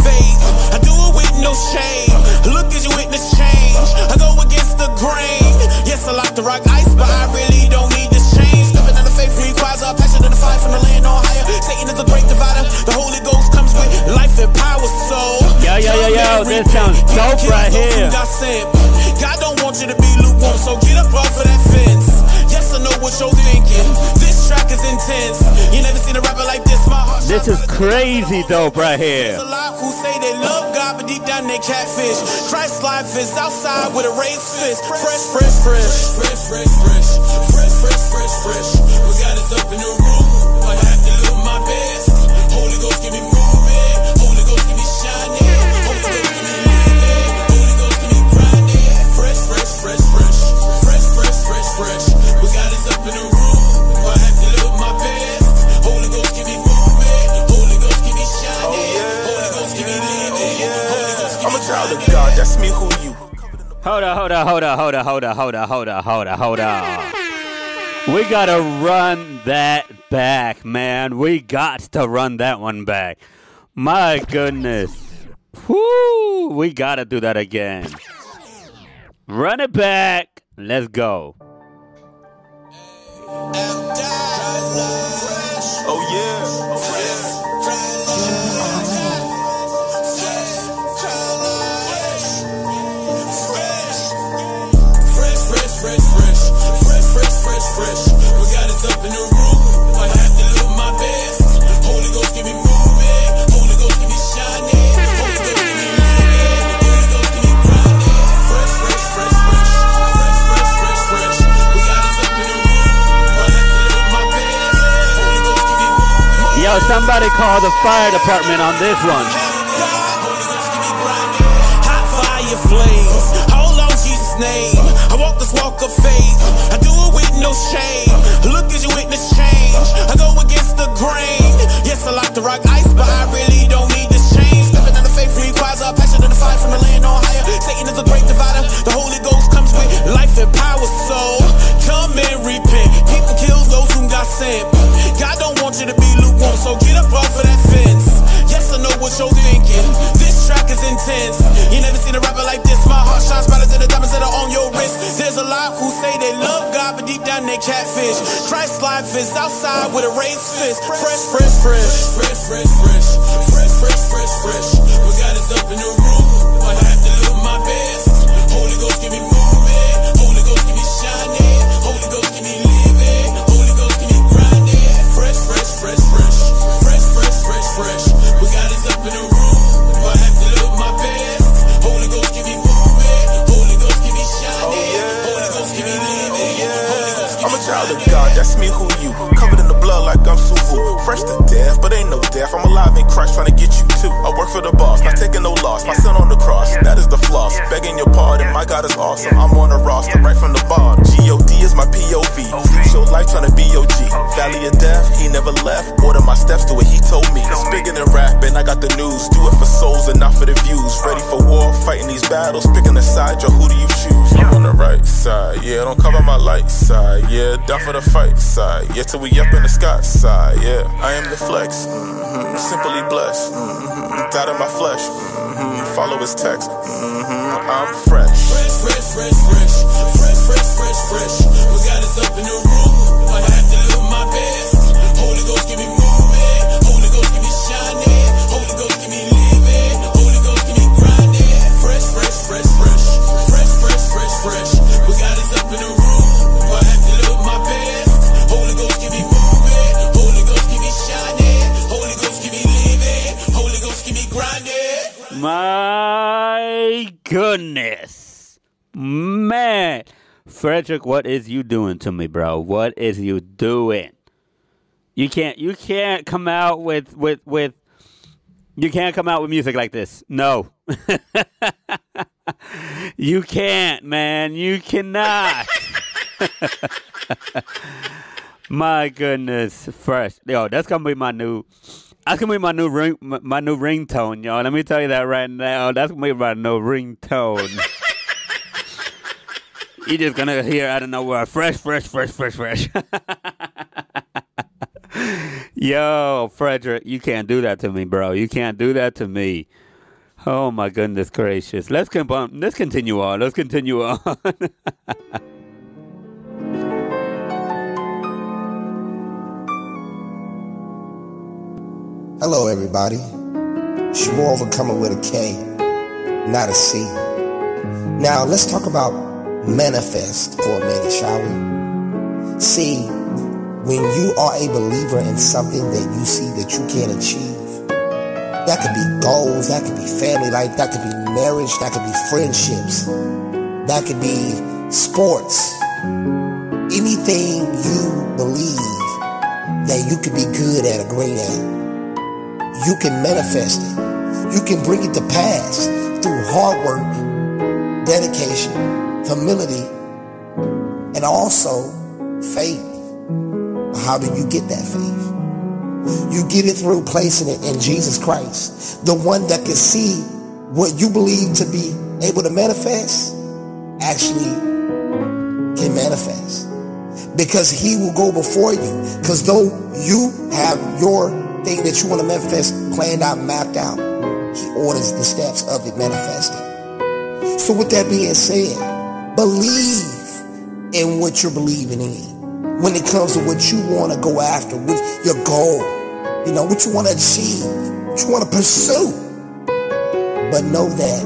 faith. I do it with no shame. Look as you witness change. I go against the grain. Yes, I like to rock ice, but I really don't need this change. Living in the faith requires a passion and a fire from the land on higher. Satan is a great divider. The Holy Ghost comes with life and power. So yo, yo, yo, yo, this sounds dope right here. God don't want you to be lukewarm, so get up off of that fence. Yes, I know what you're thinking. This track is intense. You never seen a rapper like this. My heart. This is crazy dope right here. There's a lot who say they love God, but deep down they catfish. Christ life is outside with a raised fist. Fresh, fresh, fresh, fresh, fresh, fresh, fresh, fresh, fresh, fresh. We got us up in the room. I have to live my best. Holy Ghost, give me moving. Holy Ghost, give me shining. Holy Ghost, give me living. Holy Ghost, give me grinding. Fresh, fresh, fresh, fresh, fresh, fresh, fresh, fresh. Up in the room, I have to live my best. Holy Ghost, give me moving. Holy Ghost, give me shining. Oh, yeah. Holy Ghost, give me living. Yeah. Holy Ghost, give me I'm a child of God. That's me. Who you? Hold on, hold on, hold on, hold on, hold on, hold on, hold on, hold on, hold on. We gotta run that back, man. We got to run that one back. My goodness. Whoo! We gotta do that again. Run it back. Let's go. Oh yeah, fresh, fresh, fresh, fresh, fresh, fresh, fresh, fresh. We got us up in the room. I have to live my best. Holy Ghost, give me moving. Holy Ghost, give me shining. Holy Ghost, give me living. Holy Ghost, give me grinding. Fresh, fresh, fresh, fresh, fresh, fresh, fresh, fresh. We got us up in the room. I have to live my best. Holy Ghost, give me moving. Yo, somebody call the fire department on this one. Flames. Hold on, Jesus' name. I walk this walk of faith. I do it with no shame. Look as you witness change. I go against the grain. Yes, I like to rock ice, but I really don't need this change. Living in the faith requires a passion and a fire from the land on higher. Satan is a great divider. The Holy Ghost comes with life and power. So come and repent. People kill those whom God sent. God don't want you to be lukewarm, so get up off of that fence. Yes, I know what you're thinking. This track is intense. You never seen a rapper like this. My heart shines brighter than the diamonds that are on your wrist. There's a lot who say they love God, but deep down they catfish. Christ's life is outside with a raised fist. Fresh, fresh, fresh, fresh, fresh, fresh, fresh, fresh, fresh, fresh. We got us up in the room. I have to live my best. Holy Ghost, give me moving. Holy Ghost, give me shining. Holy Ghost, give me living. Holy Ghost, give me grinding. Fresh, fresh, fresh, fresh, fresh, fresh, fresh, fresh. Up in the room, I have to live my best. Holy Ghost, give me moving. Holy Ghost, give me shining. Oh, yeah. Holy Ghost, give me living. Yeah. Holy Ghost, give me I'm a child shining. Of God, that's me, who you. Covered in the blood like I'm Suvu. Fresh to death, but ain't no death. I'm alive in Christ, trying to get you too. I work for the boss, not taking no loss. My son on the cross, that is the floss. Begging your pardon, my God is awesome. I'm on a roster, right from the bottom. G O D is my P O V. Lose your life, trying to be O G. Valley of death, he never left. Order my steps to what he told me. It's bigger than rap, and I got the news. Do it for souls and not for the views. Ready for war, fighting these battles. Picking a side, yo, who do you choose? I'm on the right side, yeah, don't cover my light side. Yeah, down for the fight side. Yeah, till we up in the sky side. Yeah, I am the flex. Mm-hmm. Simply blessed. Mm-hmm. Died in my flesh. Mm-hmm. Follow his text. Mm-hmm. I'm fresh. Fresh, fresh, fresh, fresh, fresh, fresh, fresh, fresh. We got us up in the room. I have to live my best. Holy Ghost, give me moving. Holy Ghost, give me shining. Holy Ghost, give me living. Holy Ghost, give me grinding. Fresh, fresh, fresh, fresh, fresh, fresh, fresh, fresh. We got us up in the room. I have to live my best. Holy Ghost, give me moving. Holy Ghost, give me shining. Holy Ghost, give me living. Holy Ghost, give me grinding. My goodness, man, Freddrick, what is you doing to me, bro? What is you doing? You can't, you can't come out with, with, with. You can't come out with music like this. No, you can't, man. You cannot. My goodness, fresh. Yo, that's gonna be my new. That's gonna be my new ring. My new ringtone, y'all. Let me tell you that right now. That's gonna be my new ringtone. You just gonna hear out of nowhere, fresh, fresh, fresh, fresh, fresh. Yo, Freddrick, you can't do that to me, bro. You can't do that to me. Oh my goodness gracious. Let's con- let's continue on. Let's continue on. Hello everybody. Shmorva coming with a K, not a C. Now let's talk about manifest for a minute, shall we? See, when you are a believer in something that you see that you can't achieve, that could be goals, that could be family life, that could be marriage, that could be friendships, that could be sports. Anything you believe that you could be good at or great at, you can manifest it. You can bring it to pass through hard work, dedication, humility, and also faith. How do you get that faith? You get it through placing it in Jesus Christ, the one that can see what you believe to be able to manifest, actually can manifest. Because he will go before you. Because though you have your thing that you want to manifest planned out, mapped out, he orders the steps of it manifesting. So with that being said, believe in what you're believing in. When it comes to what you want to go after, what your goal, you know, what you want to achieve, what you want to pursue. But know that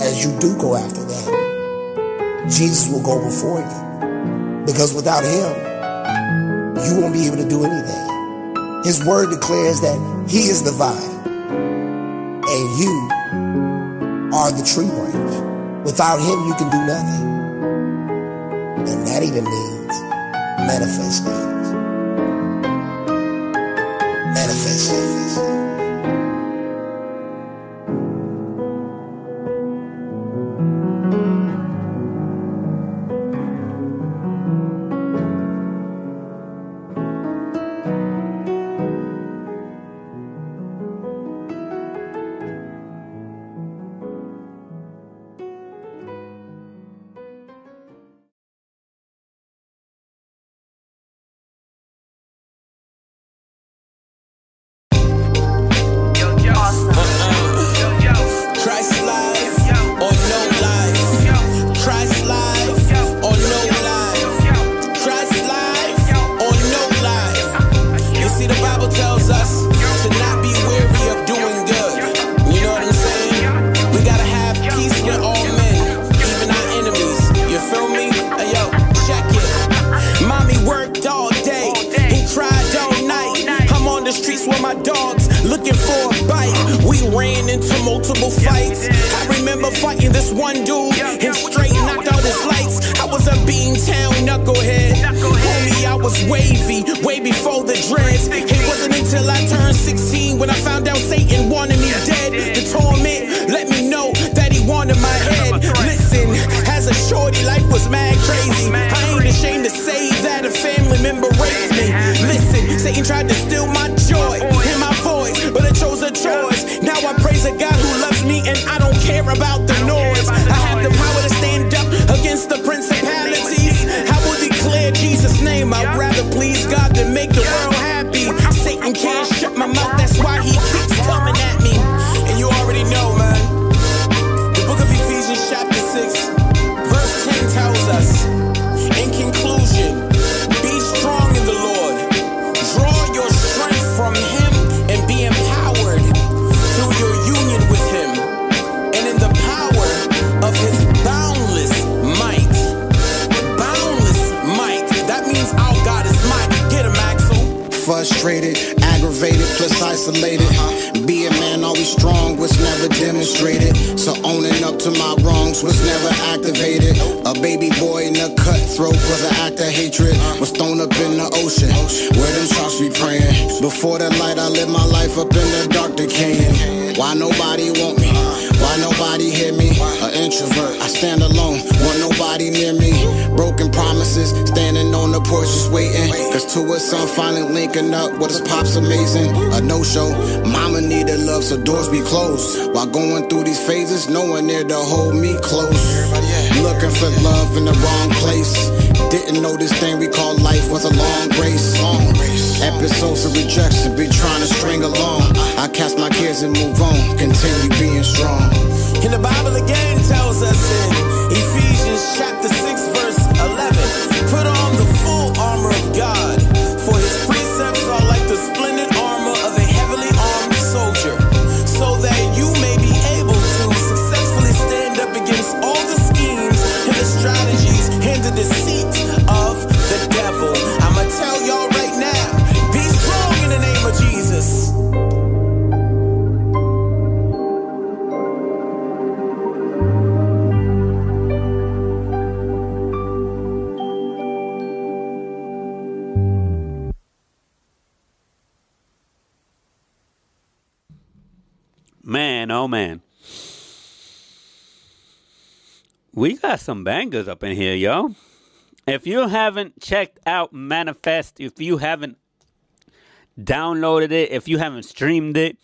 as you do go after that, Jesus will go before you. Because without him, you won't be able to do anything. His word declares that he is the vine and you are the tree branch. Without him, you can do nothing. And that even means manifest things. Manifest things. So doors be closed while going through these phases, no one there to hold me close. Looking for love in the wrong place. Didn't know this thing we call life was a long race. Episodes of rejection, be trying to string along. I cast my cares and move on, continue being strong. oh man. We got some bangers up in here, yo. If you haven't checked out Manifest, if you haven't downloaded it, if you haven't streamed it,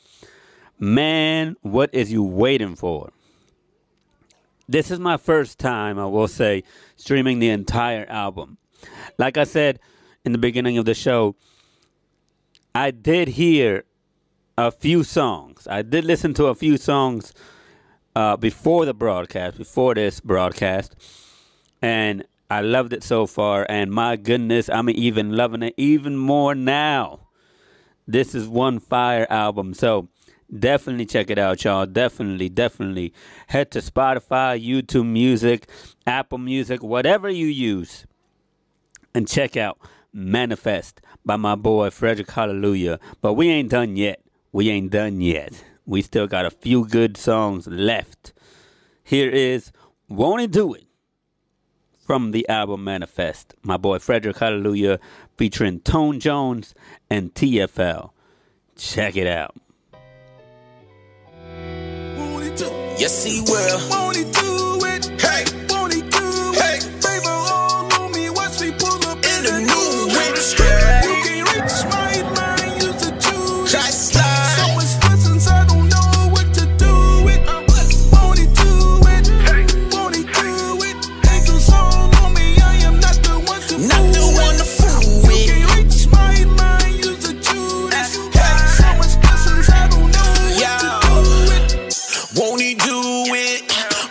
man, what is you waiting for? This is my first time, I will say, streaming the entire album. Like I said in the beginning of the show, I did hear a few songs. I did listen to a few songs uh, before the broadcast, before this broadcast, and I loved it so far, and my goodness, I'm even loving it even more now. This is one fire album, so definitely check it out, y'all. Definitely, definitely. Head to Spotify, YouTube Music, Apple Music, whatever you use, and check out Manifest by my boy Freddrick Halleluyah. But we ain't done yet. We ain't done yet. We still got a few good songs left. Here is Won't It Do It from the album Manifest, my boy Freddrick Halleluyah featuring Tone Jones and T F L. Check it out. Won't he do it? Yes, he will. Won't he do it? Hey, won't he do it? Favor all on me, watch me pull up in a new rich girl. You can reach my mind, use the juice. I slide. So it's lessons, I don't know what to do with. Won't he do it? Hey, won't he do it? Angels all on me, I am not the one to not fool. Not the one to fool with. You can reach my mind, use the juice. So it's lessons, I don't know what yeah. to do. Won't he do it?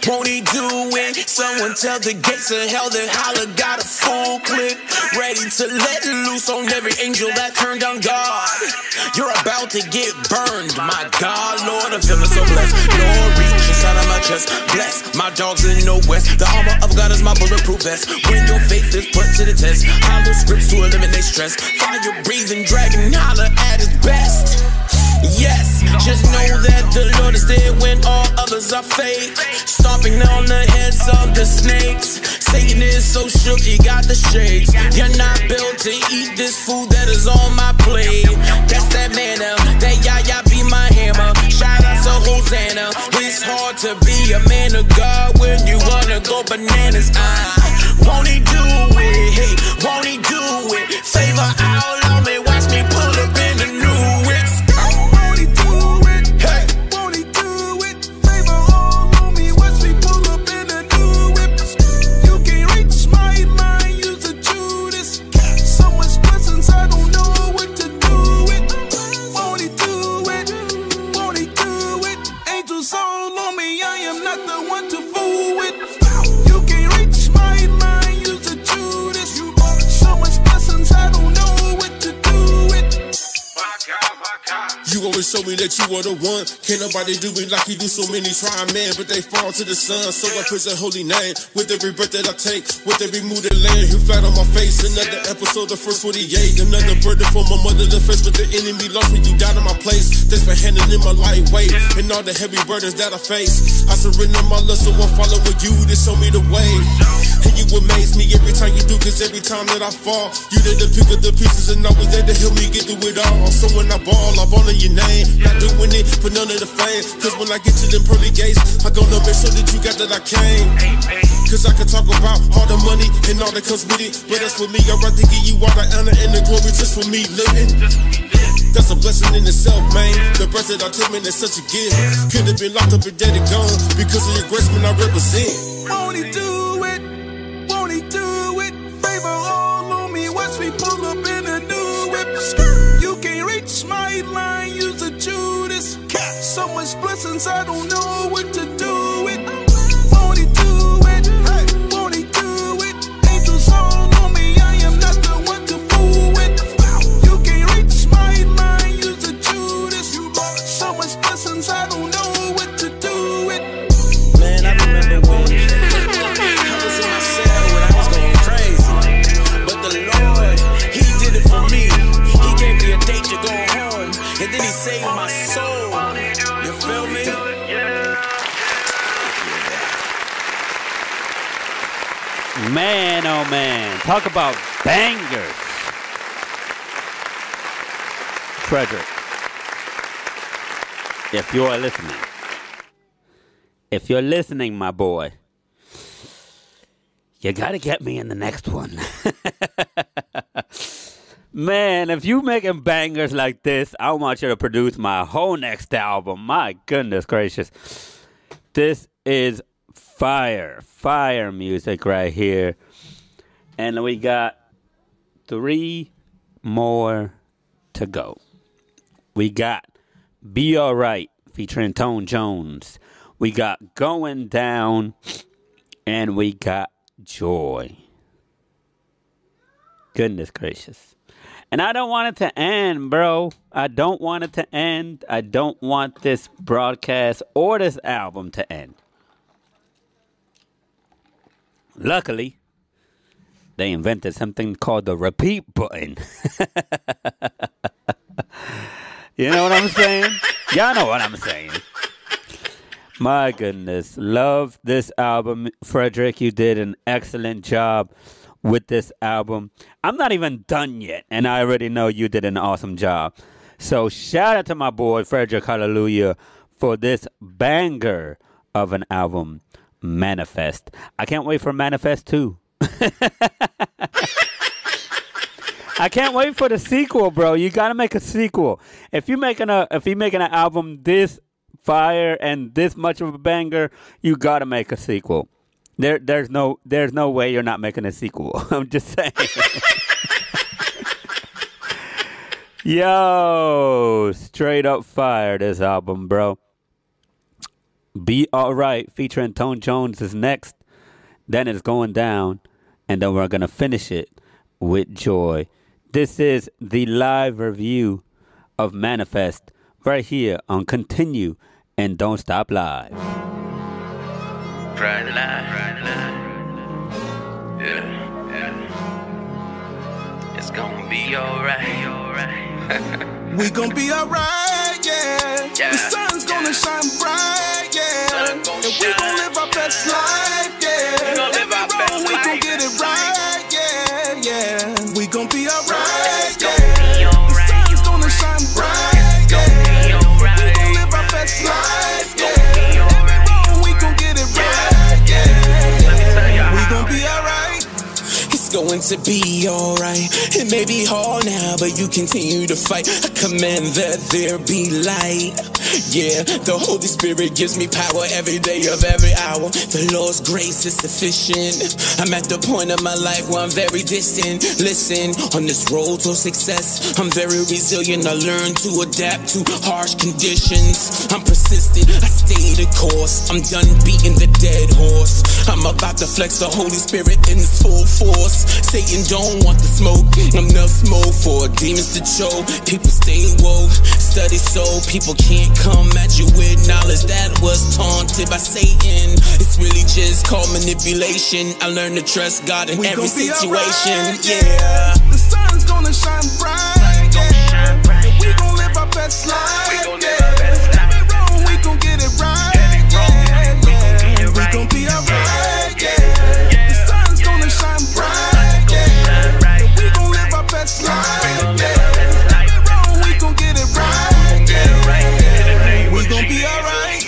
Won't he do it? Someone tell the gates of hell that holla got a full clip. Ready to let loose on every angel that turned on God. You're about to get burned, my God, Lord, I'm feeling so blessed. Glory inside of my chest, bless my dogs in the west. The armor of God is my bulletproof vest. When your faith is put to the test, hollow scripts to eliminate stress. Fire breathing dragon, holla at his best. Yes, just know that the Lord is there when all others are fake. Stomping on the heads of the snakes. Satan is so shook, he got the shakes. You're not built to eat this food that is on my plate. That's that manna, that Yahya be my hammer. Shout out to Hosanna. It's hard to be a man of God when you wanna go bananas. I won't he do it? Hey, won't he do it? Favor out on me, watch me pull up in the new whips. You always show me that you are the one. Can't nobody do me like you do. So many try, man, but they fall to the sun. So I praise the holy name with every breath that I take, with every move that land. Here flat on my face. Another episode of First forty-eight. Another burden for my mother to face, but the enemy lost me. You died in my place. That's been handing in my light weight and all the heavy burdens that I face. I surrender my love, so I'm following you to show me the way. And you amaze me every time you do, cause every time that I fall, you did the pick of the pieces and always there to help me get through it all. So when I ball, I ball in your name, not doing it for none of the fame. Cause when I get to them pearly gates, I gonna make sure that you got that I came. Cause I can talk about all the money and all that comes with it, but that's for me. I'd rather give you all the honor and the glory just for me living. That's a blessing in itself, man. The breath that I took, man, that's such a gift. Could have been locked up and dead and gone because of your grace, man, I represent. Won't he do it? Won't he do it? Favor all on me, watch me pull up in a new whip. You can't reach my line, use a Judas. So much blessings, I don't know what to do with. Won't he do it? Hey, won't he do it? Angels all on me, I am not the one to fool with. You can't reach my line, use a Judas. So much blessings, I don't know what to do with. Man, I remember when I was in my cell when I was going crazy, but the Lord, he did it for me. Gave me a date to go home, and then he saved my soul. You feel me? Man, oh man. Talk about bangers. Freddrick, if you are listening, if you're listening, my boy, you got to get me in the next one. Man, if you making bangers like this, I want you to produce my whole next album. My goodness gracious. This is fire, fire music right here. And we got three more to go. We got Be Alright featuring Tone Jones. We got Going Down. And we got Joy. Goodness gracious. And I don't want it to end, bro. I don't want it to end. I don't want this broadcast or this album to end. Luckily, they invented something called the repeat button. You know what I'm saying? Y'all know what I'm saying. My goodness. Love this album. Freddrick, you did an excellent job with this album. I'm not even done yet, and I already know you did an awesome job. So shout out to my boy Freddrick Halleluyah for this banger of an album, Manifest. I can't wait for Manifest two. I can't wait for the sequel, bro. You gotta make a sequel. If you're making a if you're making an album this fire and this much of a banger, you gotta make a sequel. There, there's no, there's no way you're not making a sequel. I'm just saying. Yo, straight up fire this album, bro. Be Alright featuring Tone Jones is next. Then it's Going Down, and then we're gonna finish it with Joy. This is the live review of Manifest right here on Continue and Don't Stop Live. Friday night, Friday night, yeah, yeah. It's gonna be alright, alright. We gonna be alright, yeah. Yeah. The sun's gonna yeah. shine bright, yeah. Gonna and shine. We gonna live our best life, yeah. We gonna live our best life. We gonna get it right, yeah, yeah. We gonna be alright, yeah. Be all right. The sun's gonna shine bright, yeah. Be all right. We gonna live our best life, yeah. Going to be alright. It may be hard now, but you continue to fight. I command that there be light. Yeah, the Holy Spirit gives me power every day of every hour. The Lord's grace is sufficient. I'm at the point of my life where I'm very distant. Listen, on this road to success, I'm very resilient. I learn to adapt to harsh conditions. I'm persistent, I stay the course. I'm done beating the dead horse. I'm about to flex the Holy Spirit in its full force. Satan don't want the smoke. I'm enough smoke for demons to choke. People stay woke, study so people can't come at you with knowledge that was taunted by Satan. It's really just called manipulation. I learned to trust God in we every situation. Right, yeah. yeah, the sun's gonna shine bright. Yeah. Shine bright yeah. We gon' live our best life. We gon' live our best life. Every wrong, we gon' get it right. Yeah. Yeah. We gon' get it right. We gon' be alright. Yeah. Yeah. Yeah. The sun's gonna shine bright. Best life, yeah. Wrong, we gon' get it right, yeah. We gon' be alright.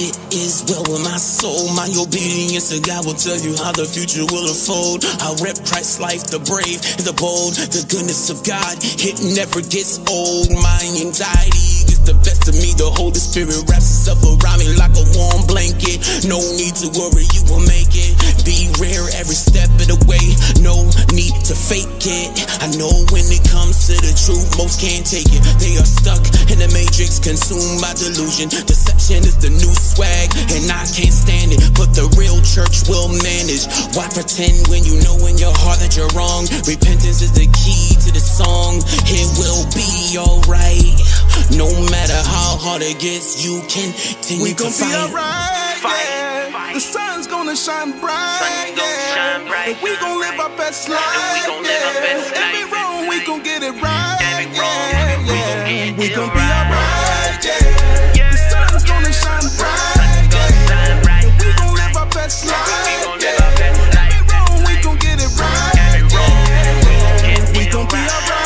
It is well with my soul. My obedience to God will tell you how the future will unfold. I rep Christ's life, the brave, the bold, the goodness of God. It never gets old. My anxiety the best of me, the Holy Spirit wraps itself around me like a warm blanket. No need to worry, you will make it. Be rare every step of the way. No need to fake it. I know when it comes to the truth, most can't take it. They are stuck in the matrix, consumed by delusion. Deception is the new swag, and I can't stand it. But the real church will manage. Why pretend when you know in your heart that you're wrong? Repentance is the key to the song. It will be alright. No matter how hard it gets, you can continue to fight. We gon' be alright, yeah. Fight. The sun's gonna shine bright, yeah. Bright, we gon' live our best life, yeah. Every wrong, we gon' get it right, yeah. yeah. We gon' be alright, yeah. yeah. The sun's gonna shine bright, yeah. Bright, yeah. We gon' live our best life, yeah. Every wrong, we gon' get it right, yeah. We gon' be alright. It's gonna be alright.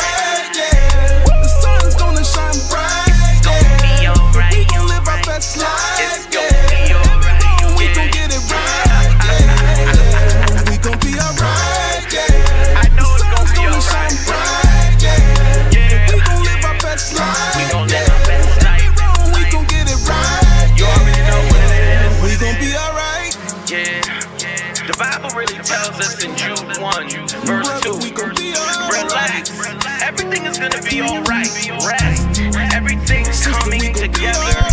verse one, verse two. Relax, everything is gonna be alright. Rest, everything's coming together.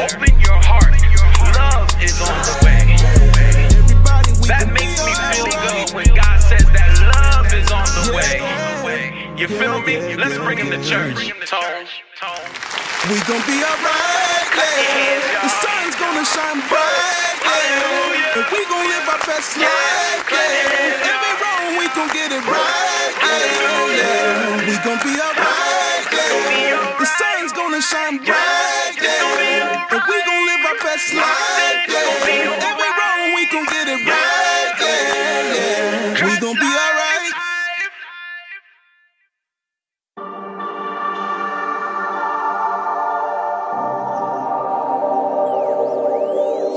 Open your heart, love is on the way. That makes me feel good when God says that love is on the way. You feel me? Let's bring him to church. Tone, we gon' be alright, yeah. The sun's gonna shine bright, yeah. And we gon' live our best life, yeah. If we wrong, we gon' get it right, yeah. We gon' be alright, yeah. The sun's gonna shine bright, yeah. And we gon' live our best life, yeah. If we wrong, we gon' get it right, yeah. We gon' be alright.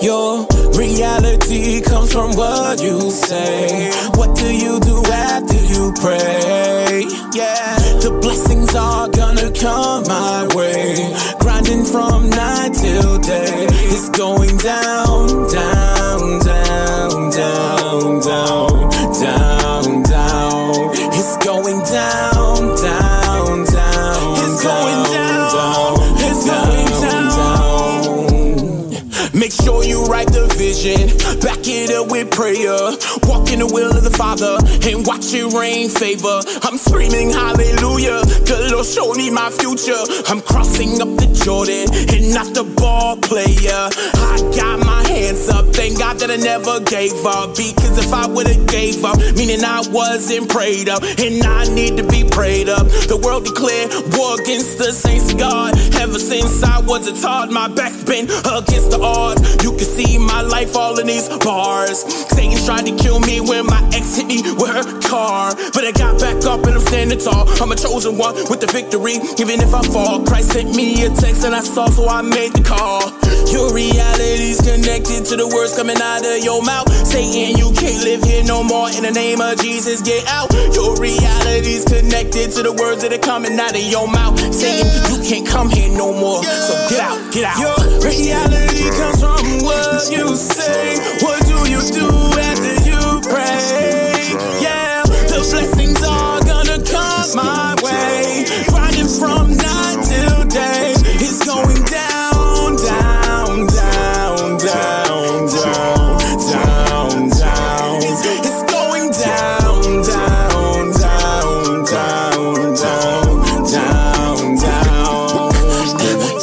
Your reality comes from what you say. What do you do after you pray? Yeah, the blessings are gonna come my way. Grinding from night till day. It's going down, down, down, down, down, down, down. It's going down, down, down. It's going down, down, it's going down. Make sure you write the vision, back it up with prayer. Walk in the will of the Father and watch it rain favor. I'm screaming hallelujah, the Lord showed me my future. I'm crossing up the Jordan and not the ball player. I got my hands up, thank God that I never gave up. Because if I would've gave up, meaning I wasn't prayed up. And I need to be prayed up. The world declared war against the saints of God. Ever since I was a child, my back's been against the odds. You can see my life all in these bars. Satan's tried to kill me when my ex hit me with her car. But I got back up and I'm standing tall. I'm a chosen one with the victory, even if I fall. Christ sent me a text and I saw, so I made the call. Your reality's connected to the words coming out of your mouth. Satan, you can't live here no more. In the name of Jesus, get out. Your reality's connected to the words that are coming out of your mouth. Satan, you can't come here no more. So get out, get out. Your reality comes from what you say. What do you do after you pray? Yeah, the blessings are gonna come my way. Grinding from night till day. It's going down, down, down, down, down, down, down. It's going down, down, down, down, down, down, down.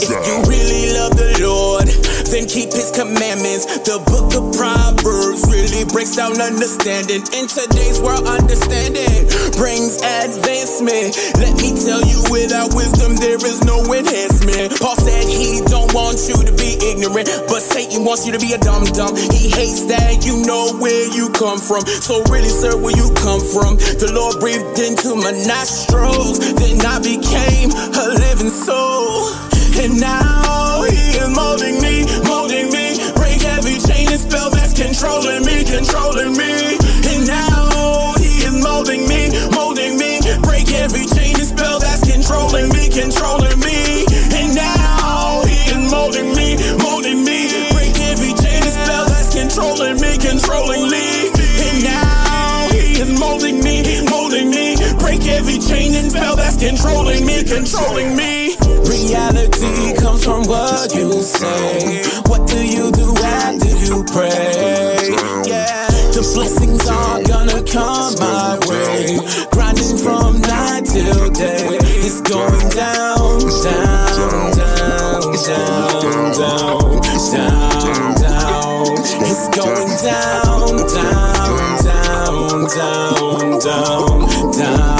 If you really love the Lord, then keep his commandments. The book of Proverbs really breaks down understanding. In today's world, understanding brings advancement. Let me tell you, without wisdom, there is no enhancement. Paul said he don't want you to be ignorant, but Satan wants you to be a dum-dum. He hates that you know where you come from. So really, sir, where you come from? The Lord breathed into my nostrils, then I became a living soul. And now he is molding me, molding me. Break every chain and spell that's controlling me, controlling me. And now he is molding me, molding me. Break every chain and spell that's controlling me, controlling me. And now he is molding me, molding me. Break every chain and spell that's controlling me, controlling me. And now he is molding me, molding me. Break every chain and spell that's controlling me, controlling me. Reality comes from what you say. What do you do after you pray? Yeah, the blessings are gonna come my way. Grinding from night till day. It's going down, down, down, down, down, down, down. It's going down, down, down, down, down, down, down.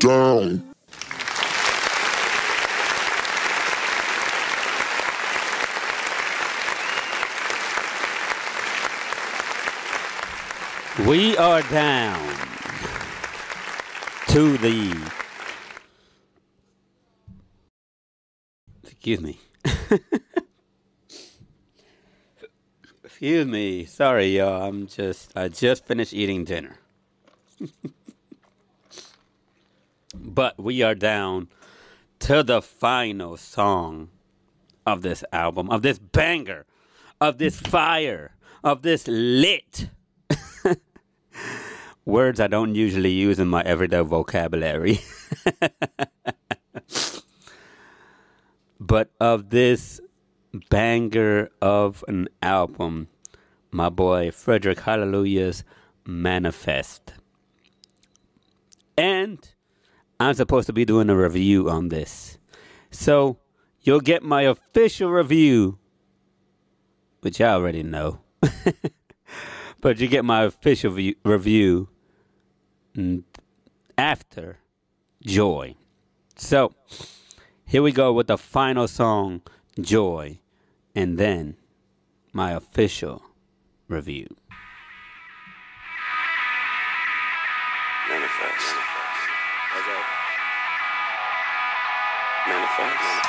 Going down. We are down to the, excuse me, excuse me, sorry y'all, I'm just, I just finished eating dinner. But we are down to the final song of this album, of this banger, of this fire, of this lit. Words I don't usually use in my everyday vocabulary. But of this banger of an album, my boy Freddrick Halleluyah's Manifest. And I'm supposed to be doing a review on this. So you'll get my official review, which I already know. But you get my official view, review after Joy. So here we go with the final song, Joy, and then my official review. Manifest. Manifest. Manifest. Manifest.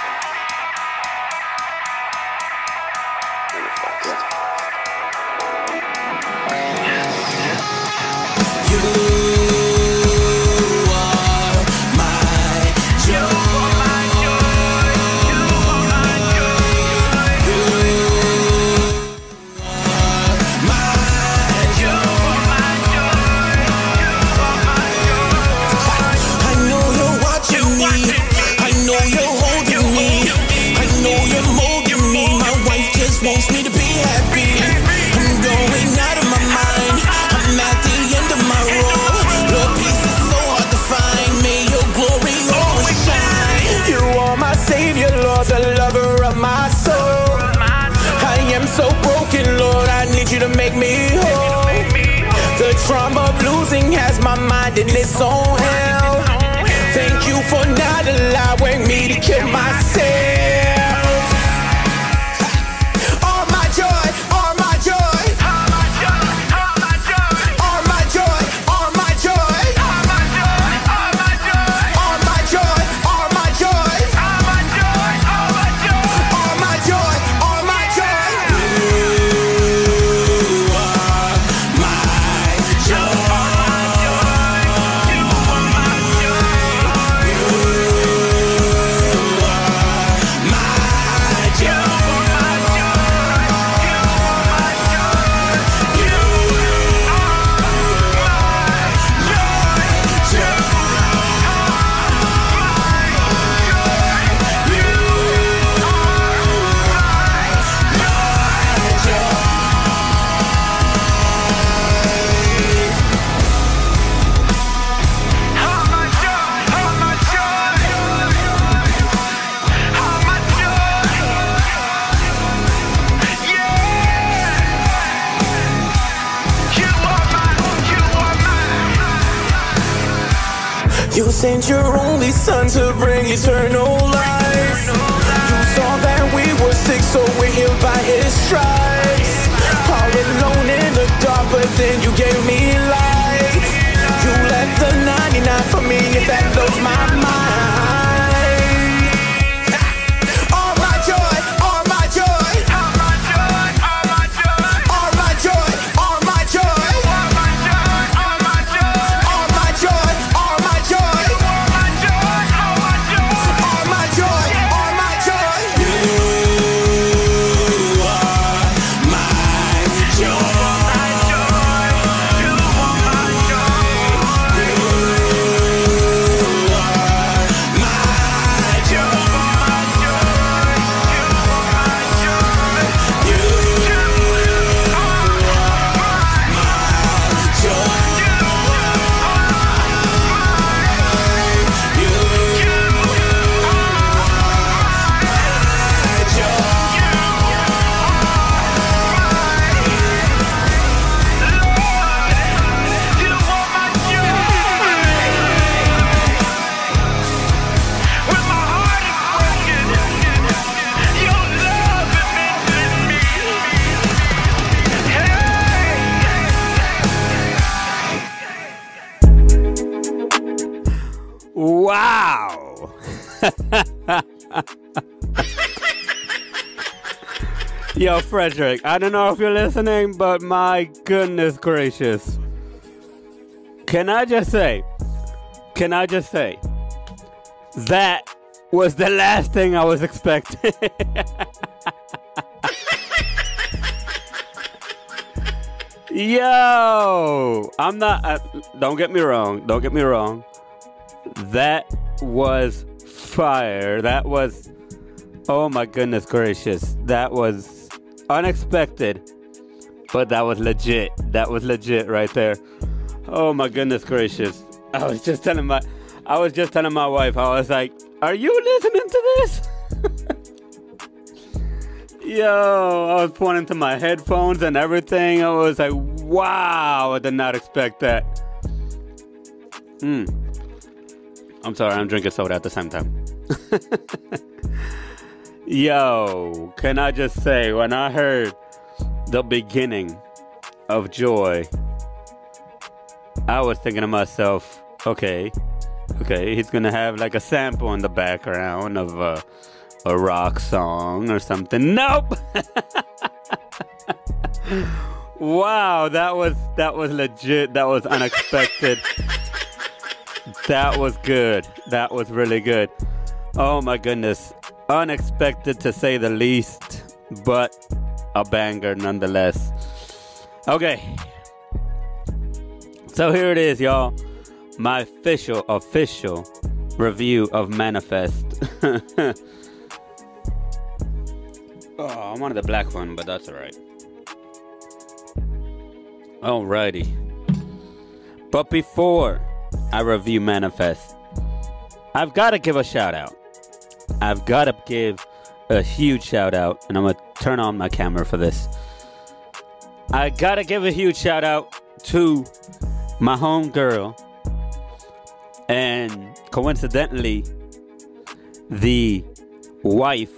And it's on hell. Thank you for not allowing me to kill myself. All my joy, all my joy, all my joy, all my joy, all my joy, all my joy, all my joy, all my joy, all my joy, all my joy, all my joy, all my joy, all my joy, all my joy. You are my joy. Sent your only son to bring eternal life. You saw that we were sick, so we're healed by his stripes. All alone in the dark, but then you gave me light. You left the ninety-nine for me, and that blows my mind. Wow! Yo, Freddrick, I don't know if you're listening, but my goodness gracious. Can I just say, can I just say, that was the last thing I was expecting. Yo, I'm not, I, don't get me wrong, don't get me wrong. That was fire. That was, oh my goodness gracious. That was unexpected, but that was legit. That was legit right there. Oh my goodness gracious. I was just telling my, I was just telling my wife, I was like, are you listening to this? Yo, I was pointing to my headphones and everything. I was like, wow, I did not expect that. Mm. I'm sorry, I'm drinking soda at the same time. Yo, can I just say, when I heard the beginning of Joy, I was thinking to myself, okay, okay, he's going to have like a sample in the background of... Uh, a rock song or something. Nope. Wow, that was that was legit. That was unexpected. That was good. That was really good. Oh my goodness. Unexpected to say the least, but a banger nonetheless. Okay. So here it is, y'all. My official official review of Manifest. Oh, I wanted the black one, but that's all right. Alrighty. But before I review Manifest, I've got to give a shout out. I've got to give a huge shout out. And I'm going to turn on my camera for this. I got to give a huge shout out to my homegirl. And coincidentally, the wife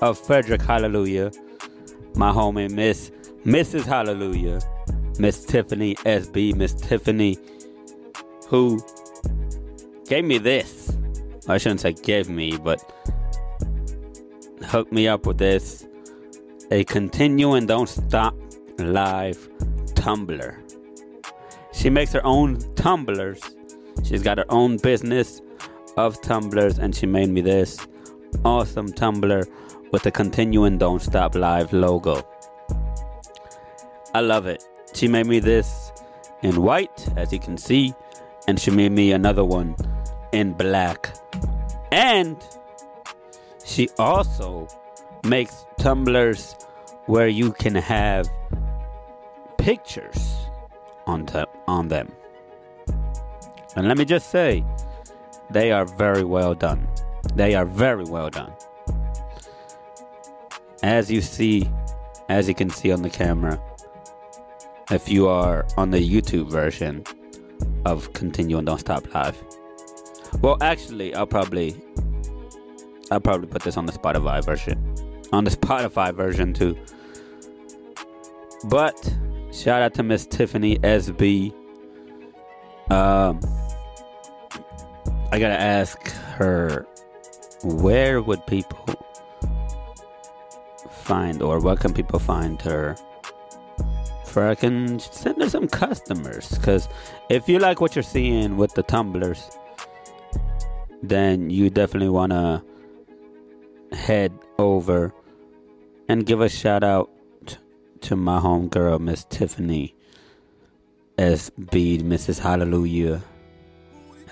of Freddrick Halleluyah, my homie, Miss, Missus Halleluyah, Miss Tiffany S B, Miss Tiffany, who gave me this. I shouldn't say gave me, but hooked me up with this. A Continue and Don't Stop Live tumbler. She makes her own tumblers. She's got her own business of tumblers, and she made me this awesome tumbler with the Continue and Don't Stop Live logo. I love it. She made me this in white, as you can see, and she made me another one in black. And she also makes tumblers where you can have pictures on, t- on them. And let me just say, they are very well done. They are very well done. As you see, as you can see on the camera, if you are on the YouTube version of Continue and Don't Stop Live. Well, actually, I'll probably, I'll probably put this on the Spotify version, on the Spotify version too. But shout out to Miss Tiffany S B. Um, I gotta ask her, where would people find, or what can people find her for? I can send her some customers, because if you like what you're seeing with the tumblers, then you definitely want to head over and give a shout out to my homegirl, Miss Tiffany S B, Missus Halleluyah,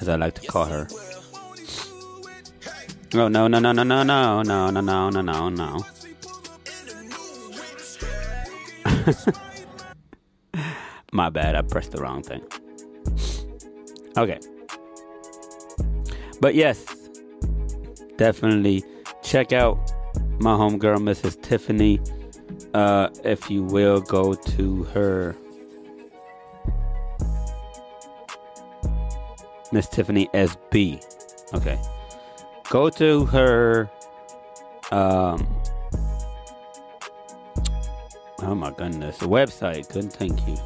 as I like to call her. Oh, no, no, no, no, no, no, no, no, no, no, no, no. My bad, I pressed the wrong thing. Okay. But yes, definitely check out my homegirl, Missus Tiffany. Uh, if you will, go to her, Miss Tiffany S B. Okay. Go to her, um, oh my goodness, the website. Good, thank you.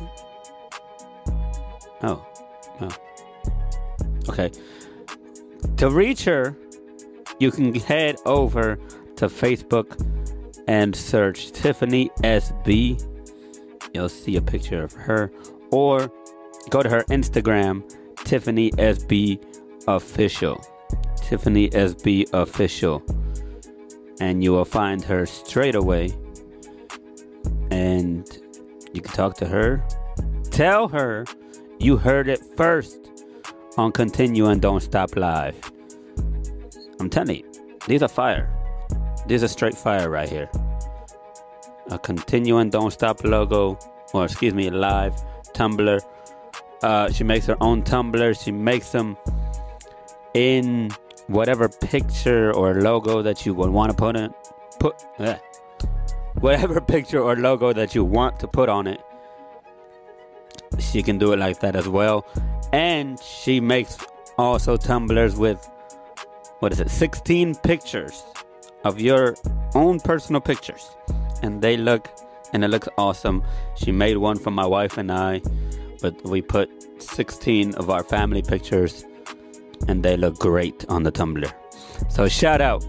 Oh, oh. Okay. To reach her, you can head over to Facebook and search Tiffany S B. You'll see a picture of her. Or go to her Instagram, Tiffany S B Official. Tiffany S B Official. And you will find her straight away. And you can talk to her. tell her you heard it first on Continue and Don't Stop Live. I'm telling you, these are fire. These are straight fire right here. A Continue and Don't Stop logo, or excuse me, live Tumblr. Uh, she makes her own Tumblr. She makes them in whatever picture or logo that you would want to put in. Put uh, whatever picture or logo that you want to put on it. She can do it like that as well. And she makes also Tumblrs with, what is it, sixteen pictures of your own personal pictures. And they look, and it looks awesome. She made one for my wife and I, but we put sixteen of our family pictures, and they look great on the Tumblr. So shout out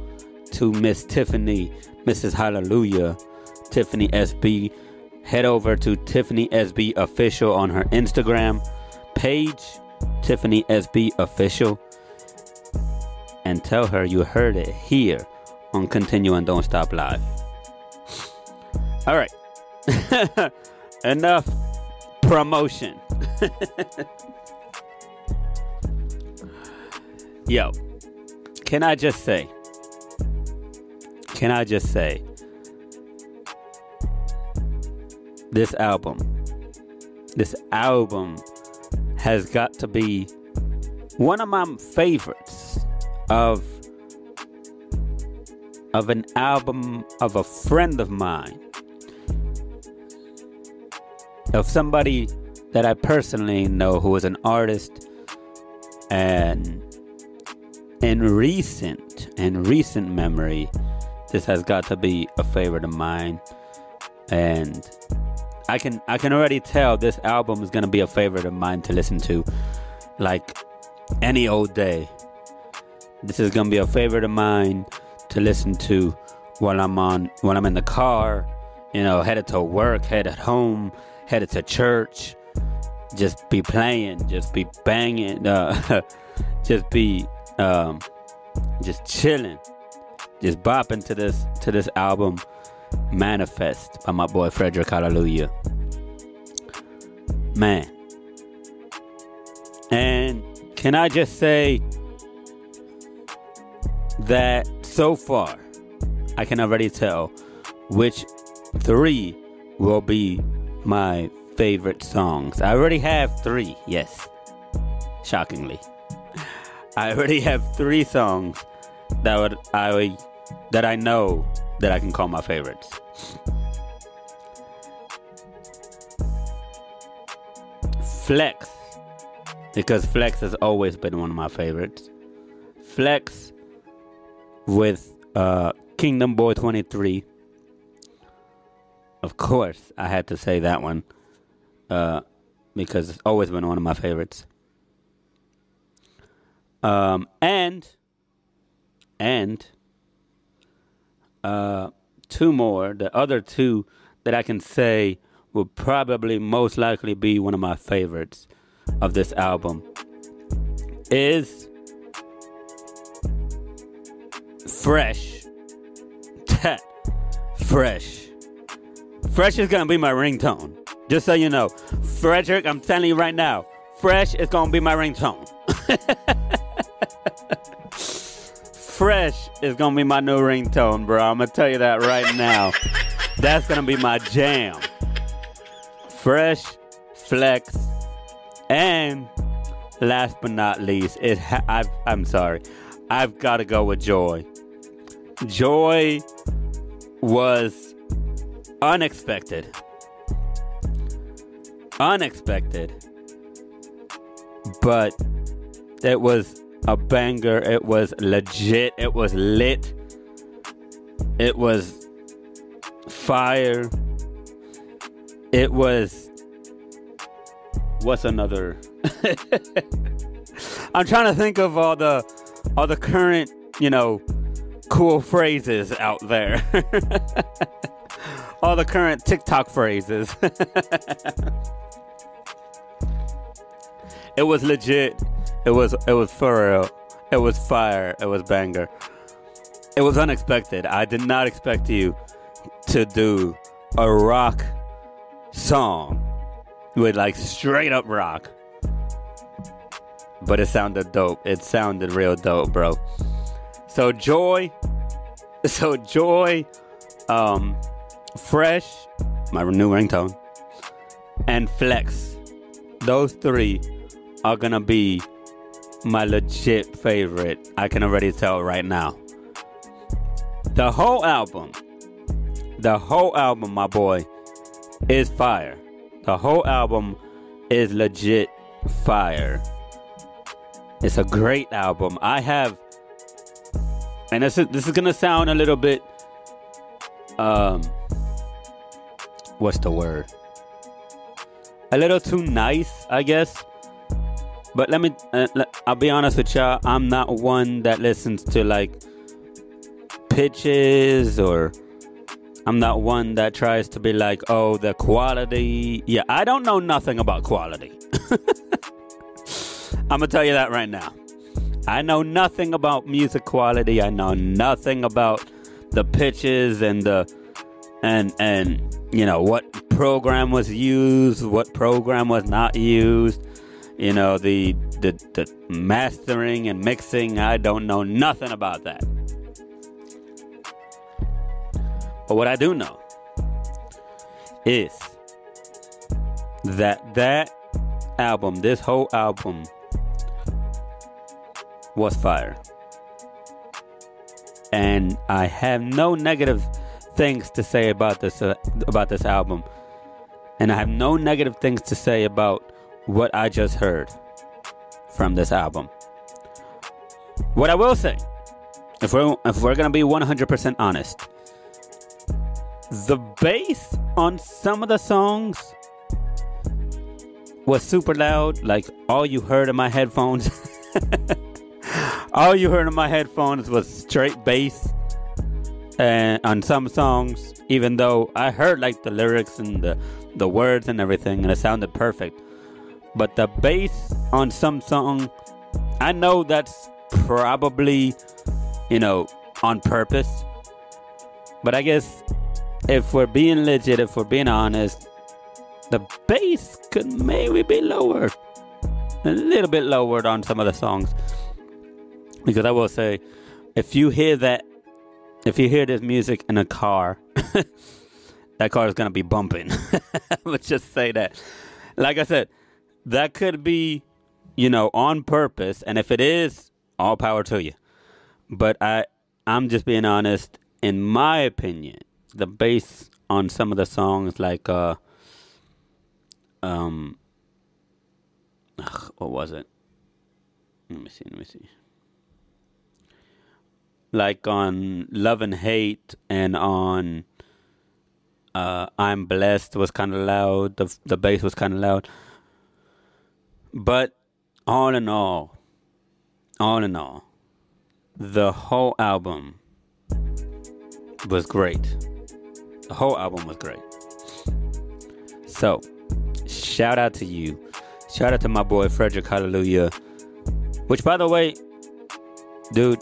to Miss Tiffany, Missus Halleluyah, Tiffany S B. Head over to Tiffany S B Official on her Instagram page, Tiffany S B Official, and tell her you heard it here on Continue and Don't Stop Live. All right, enough promotion. Yo, can I just say, can I just say, this album, this album has got to be one of my favorites of, of an album of a friend of mine, of somebody that I personally know who is an artist, and in recent in recent memory, this has got to be a favorite of mine, and I can I can already tell this album is gonna be a favorite of mine to listen to, like any old day. This is gonna be a favorite of mine to listen to while I'm on while I'm in the car, you know, headed to work, headed home, headed to church. Just be playing, just be banging, uh, just be um, just chilling, just bopping to this to this album, Manifest by my boy Freddrick Halleluyah. Man, and can I just say that so far I can already tell which three will be my favorite songs. I already have three. Yes, shockingly, I already have three songs that would I that I know that I can call my favorites. Flex, because Flex has always been one of my favorites. Flex with uh, Kingdom Boy twenty-three. Of course, I had to say that one. Uh, because it's always been one of my favorites. Um, and, and, uh, two more. The other two that I can say will probably most likely be one of my favorites of this album is Fresh. Fresh. Fresh is going to be my ringtone. Just so you know, Freddrick, I'm telling you right now, Fresh is going to be my ringtone. Fresh is going to be my new ringtone, bro. I'm going to tell you that right now. That's going to be my jam. Fresh, Flex, and last but not least, it ha- I've, I'm sorry. I've got to go with Joy. Joy was unexpected. Unexpected, but it was a banger. It was legit. It was lit. It was fire. It was, what's another? I'm trying to think of all the all the current, you know, cool phrases out there. All the current TikTok phrases. It was legit. It was it was for real. It was fire. It was banger. It was unexpected. I did not expect you to do a rock song with like straight up rock. But it sounded dope. It sounded real dope, bro. So Joy, so Joy, um, Fresh, my new ringtone, and Flex. Those three are gonna be my legit favorite. I can already tell right now. The whole album, the whole album, my boy, is fire. The whole album is legit fire. It's a great album. I have, and this is this is gonna sound a little bit, um, what's the word? A little too nice, I guess. But let me, uh, I'll be honest with y'all. I'm not one that listens to like pitches, or I'm not one that tries to be like, oh, the quality. Yeah, I don't know nothing about quality. I'm gonna tell you that right now. I know nothing about music quality. I know nothing about the pitches and the and and you know what program was used, what program was not used. You know the the the mastering and mixing. I don't know nothing about that. But what I do know is that that album, this whole album, was fire, and I have no negative things to say about this uh, about this album, and I have no negative things to say about what I just heard from this album. What I will say, if we're if we're gonna be one hundred percent honest, the bass on some of the songs was super loud, like all you heard in my headphones. All you heard in my headphones was straight bass and on some songs, even though I heard like the lyrics and the, the words and everything, and it sounded perfect. But the bass on some song, I know that's probably, you know, on purpose. But I guess if we're being legit, if we're being honest, the bass could maybe be lower. A little bit lowered on some of the songs. Because I will say, if you hear that, if you hear this music in a car, that car is going to be bumping. Let's just say that. Like I said, that could be, you know, on purpose. And if it is, all power to you. But I, I'm just being honest. In my opinion, the bass on some of the songs, like, uh, um, ugh, what was it? Let me see, let me see. Like on Love and Hate and on uh, I'm Blessed was kind of loud. The the bass was kind of loud. But all in all, all in all, the whole album was great. The whole album was great. So, shout out to you. Shout out to my boy, Freddrick Halleluyah. Which, by the way, dude,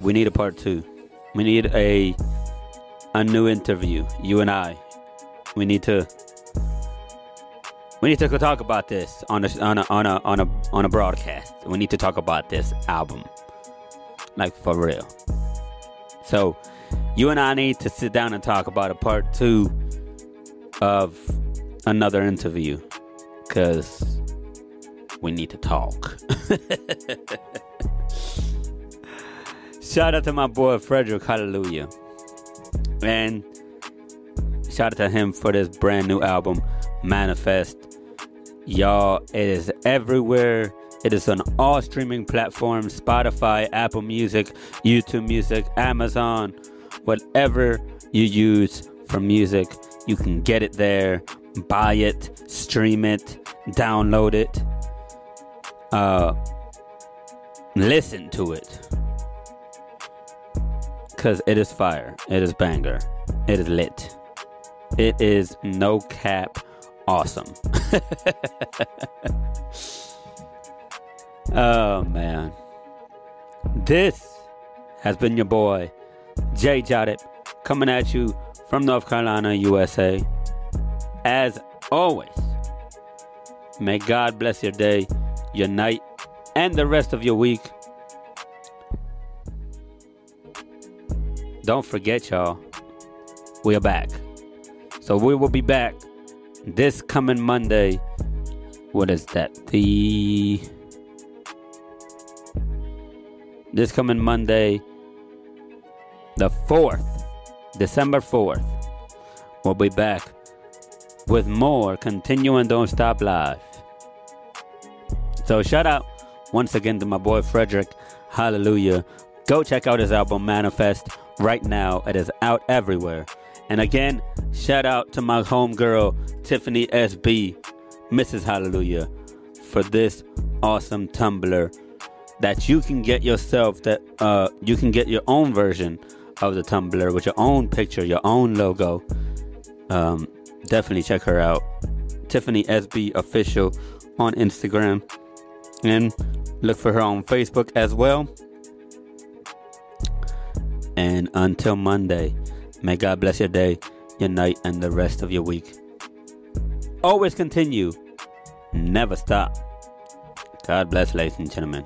we need a part two. We need a a new interview. You and I. We need to we need to go talk about this on a on a on a on a on a broadcast. We need to talk about this album, like for real. So you and I need to sit down and talk about a part two of another interview, because we need to talk. Shout out to my boy Freddrick Halleluyah, and shout out to him for this brand new album, Manifest. Y'all, it is everywhere. It is on all streaming platforms: Spotify, Apple Music, YouTube Music, Amazon, whatever you use for music, you can get it there. Buy it, stream it, download it, uh, listen to it. Because it is fire. It is banger. It is lit. It is no cap awesome. Oh, man. This has been your boy, Jay Jaddy, coming at you from North Carolina, U S A. As always, May God bless your day, your night, and the rest of your week. Don't forget, y'all, we are back. So we will be back this coming Monday. What is that? The... This coming Monday, the fourth, December fourth, we'll be back with more Continue and Don't Stop Live. So shout out once again to my boy Freddrick Halleluyah. Go check out his album Manifest right now. It is out everywhere. And again, shout out to my homegirl Tiffany S B, Missus Halleluyah, for this awesome Tumblr that you can get yourself, that uh, you can get your own version of the Tumblr with your own picture, your own logo. Um, definitely check her out. Tiffany S B Official on Instagram. And look for her on Facebook as well. And until Monday, may God bless your day, your night, and the rest of your week. Always continue. Never stop. God bless, ladies and gentlemen.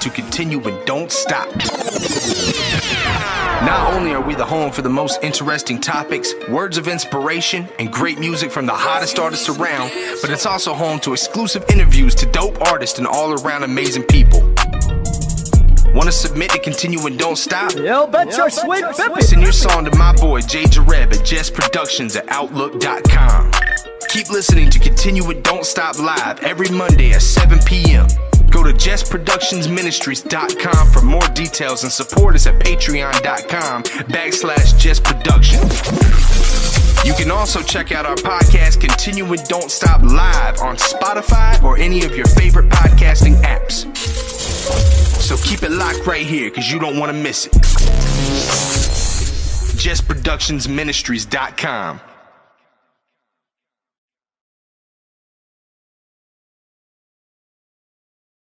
To continue and don't stop. Not only are we the home for the most interesting topics, words of inspiration, and great music from the hottest artists around, but it's also home to exclusive interviews to dope artists and all around amazing people. Want to submit to Continue and Don't Stop? Yo, bet Yo, your sweet pippin'. Send your song to my boy Jay Jaddy at Jess Productions at outlook dot com. Keep listening to Continue and Don't Stop Live every Monday at seven p.m. Go to jess productions ministries dot com for more details and support us at patreon dot com backslash Jess Productions. You can also check out our podcast, Continue and Don't Stop Live, on Spotify or any of your favorite podcasting apps. So keep it locked right here because you don't want to miss it. jess productions ministries dot com.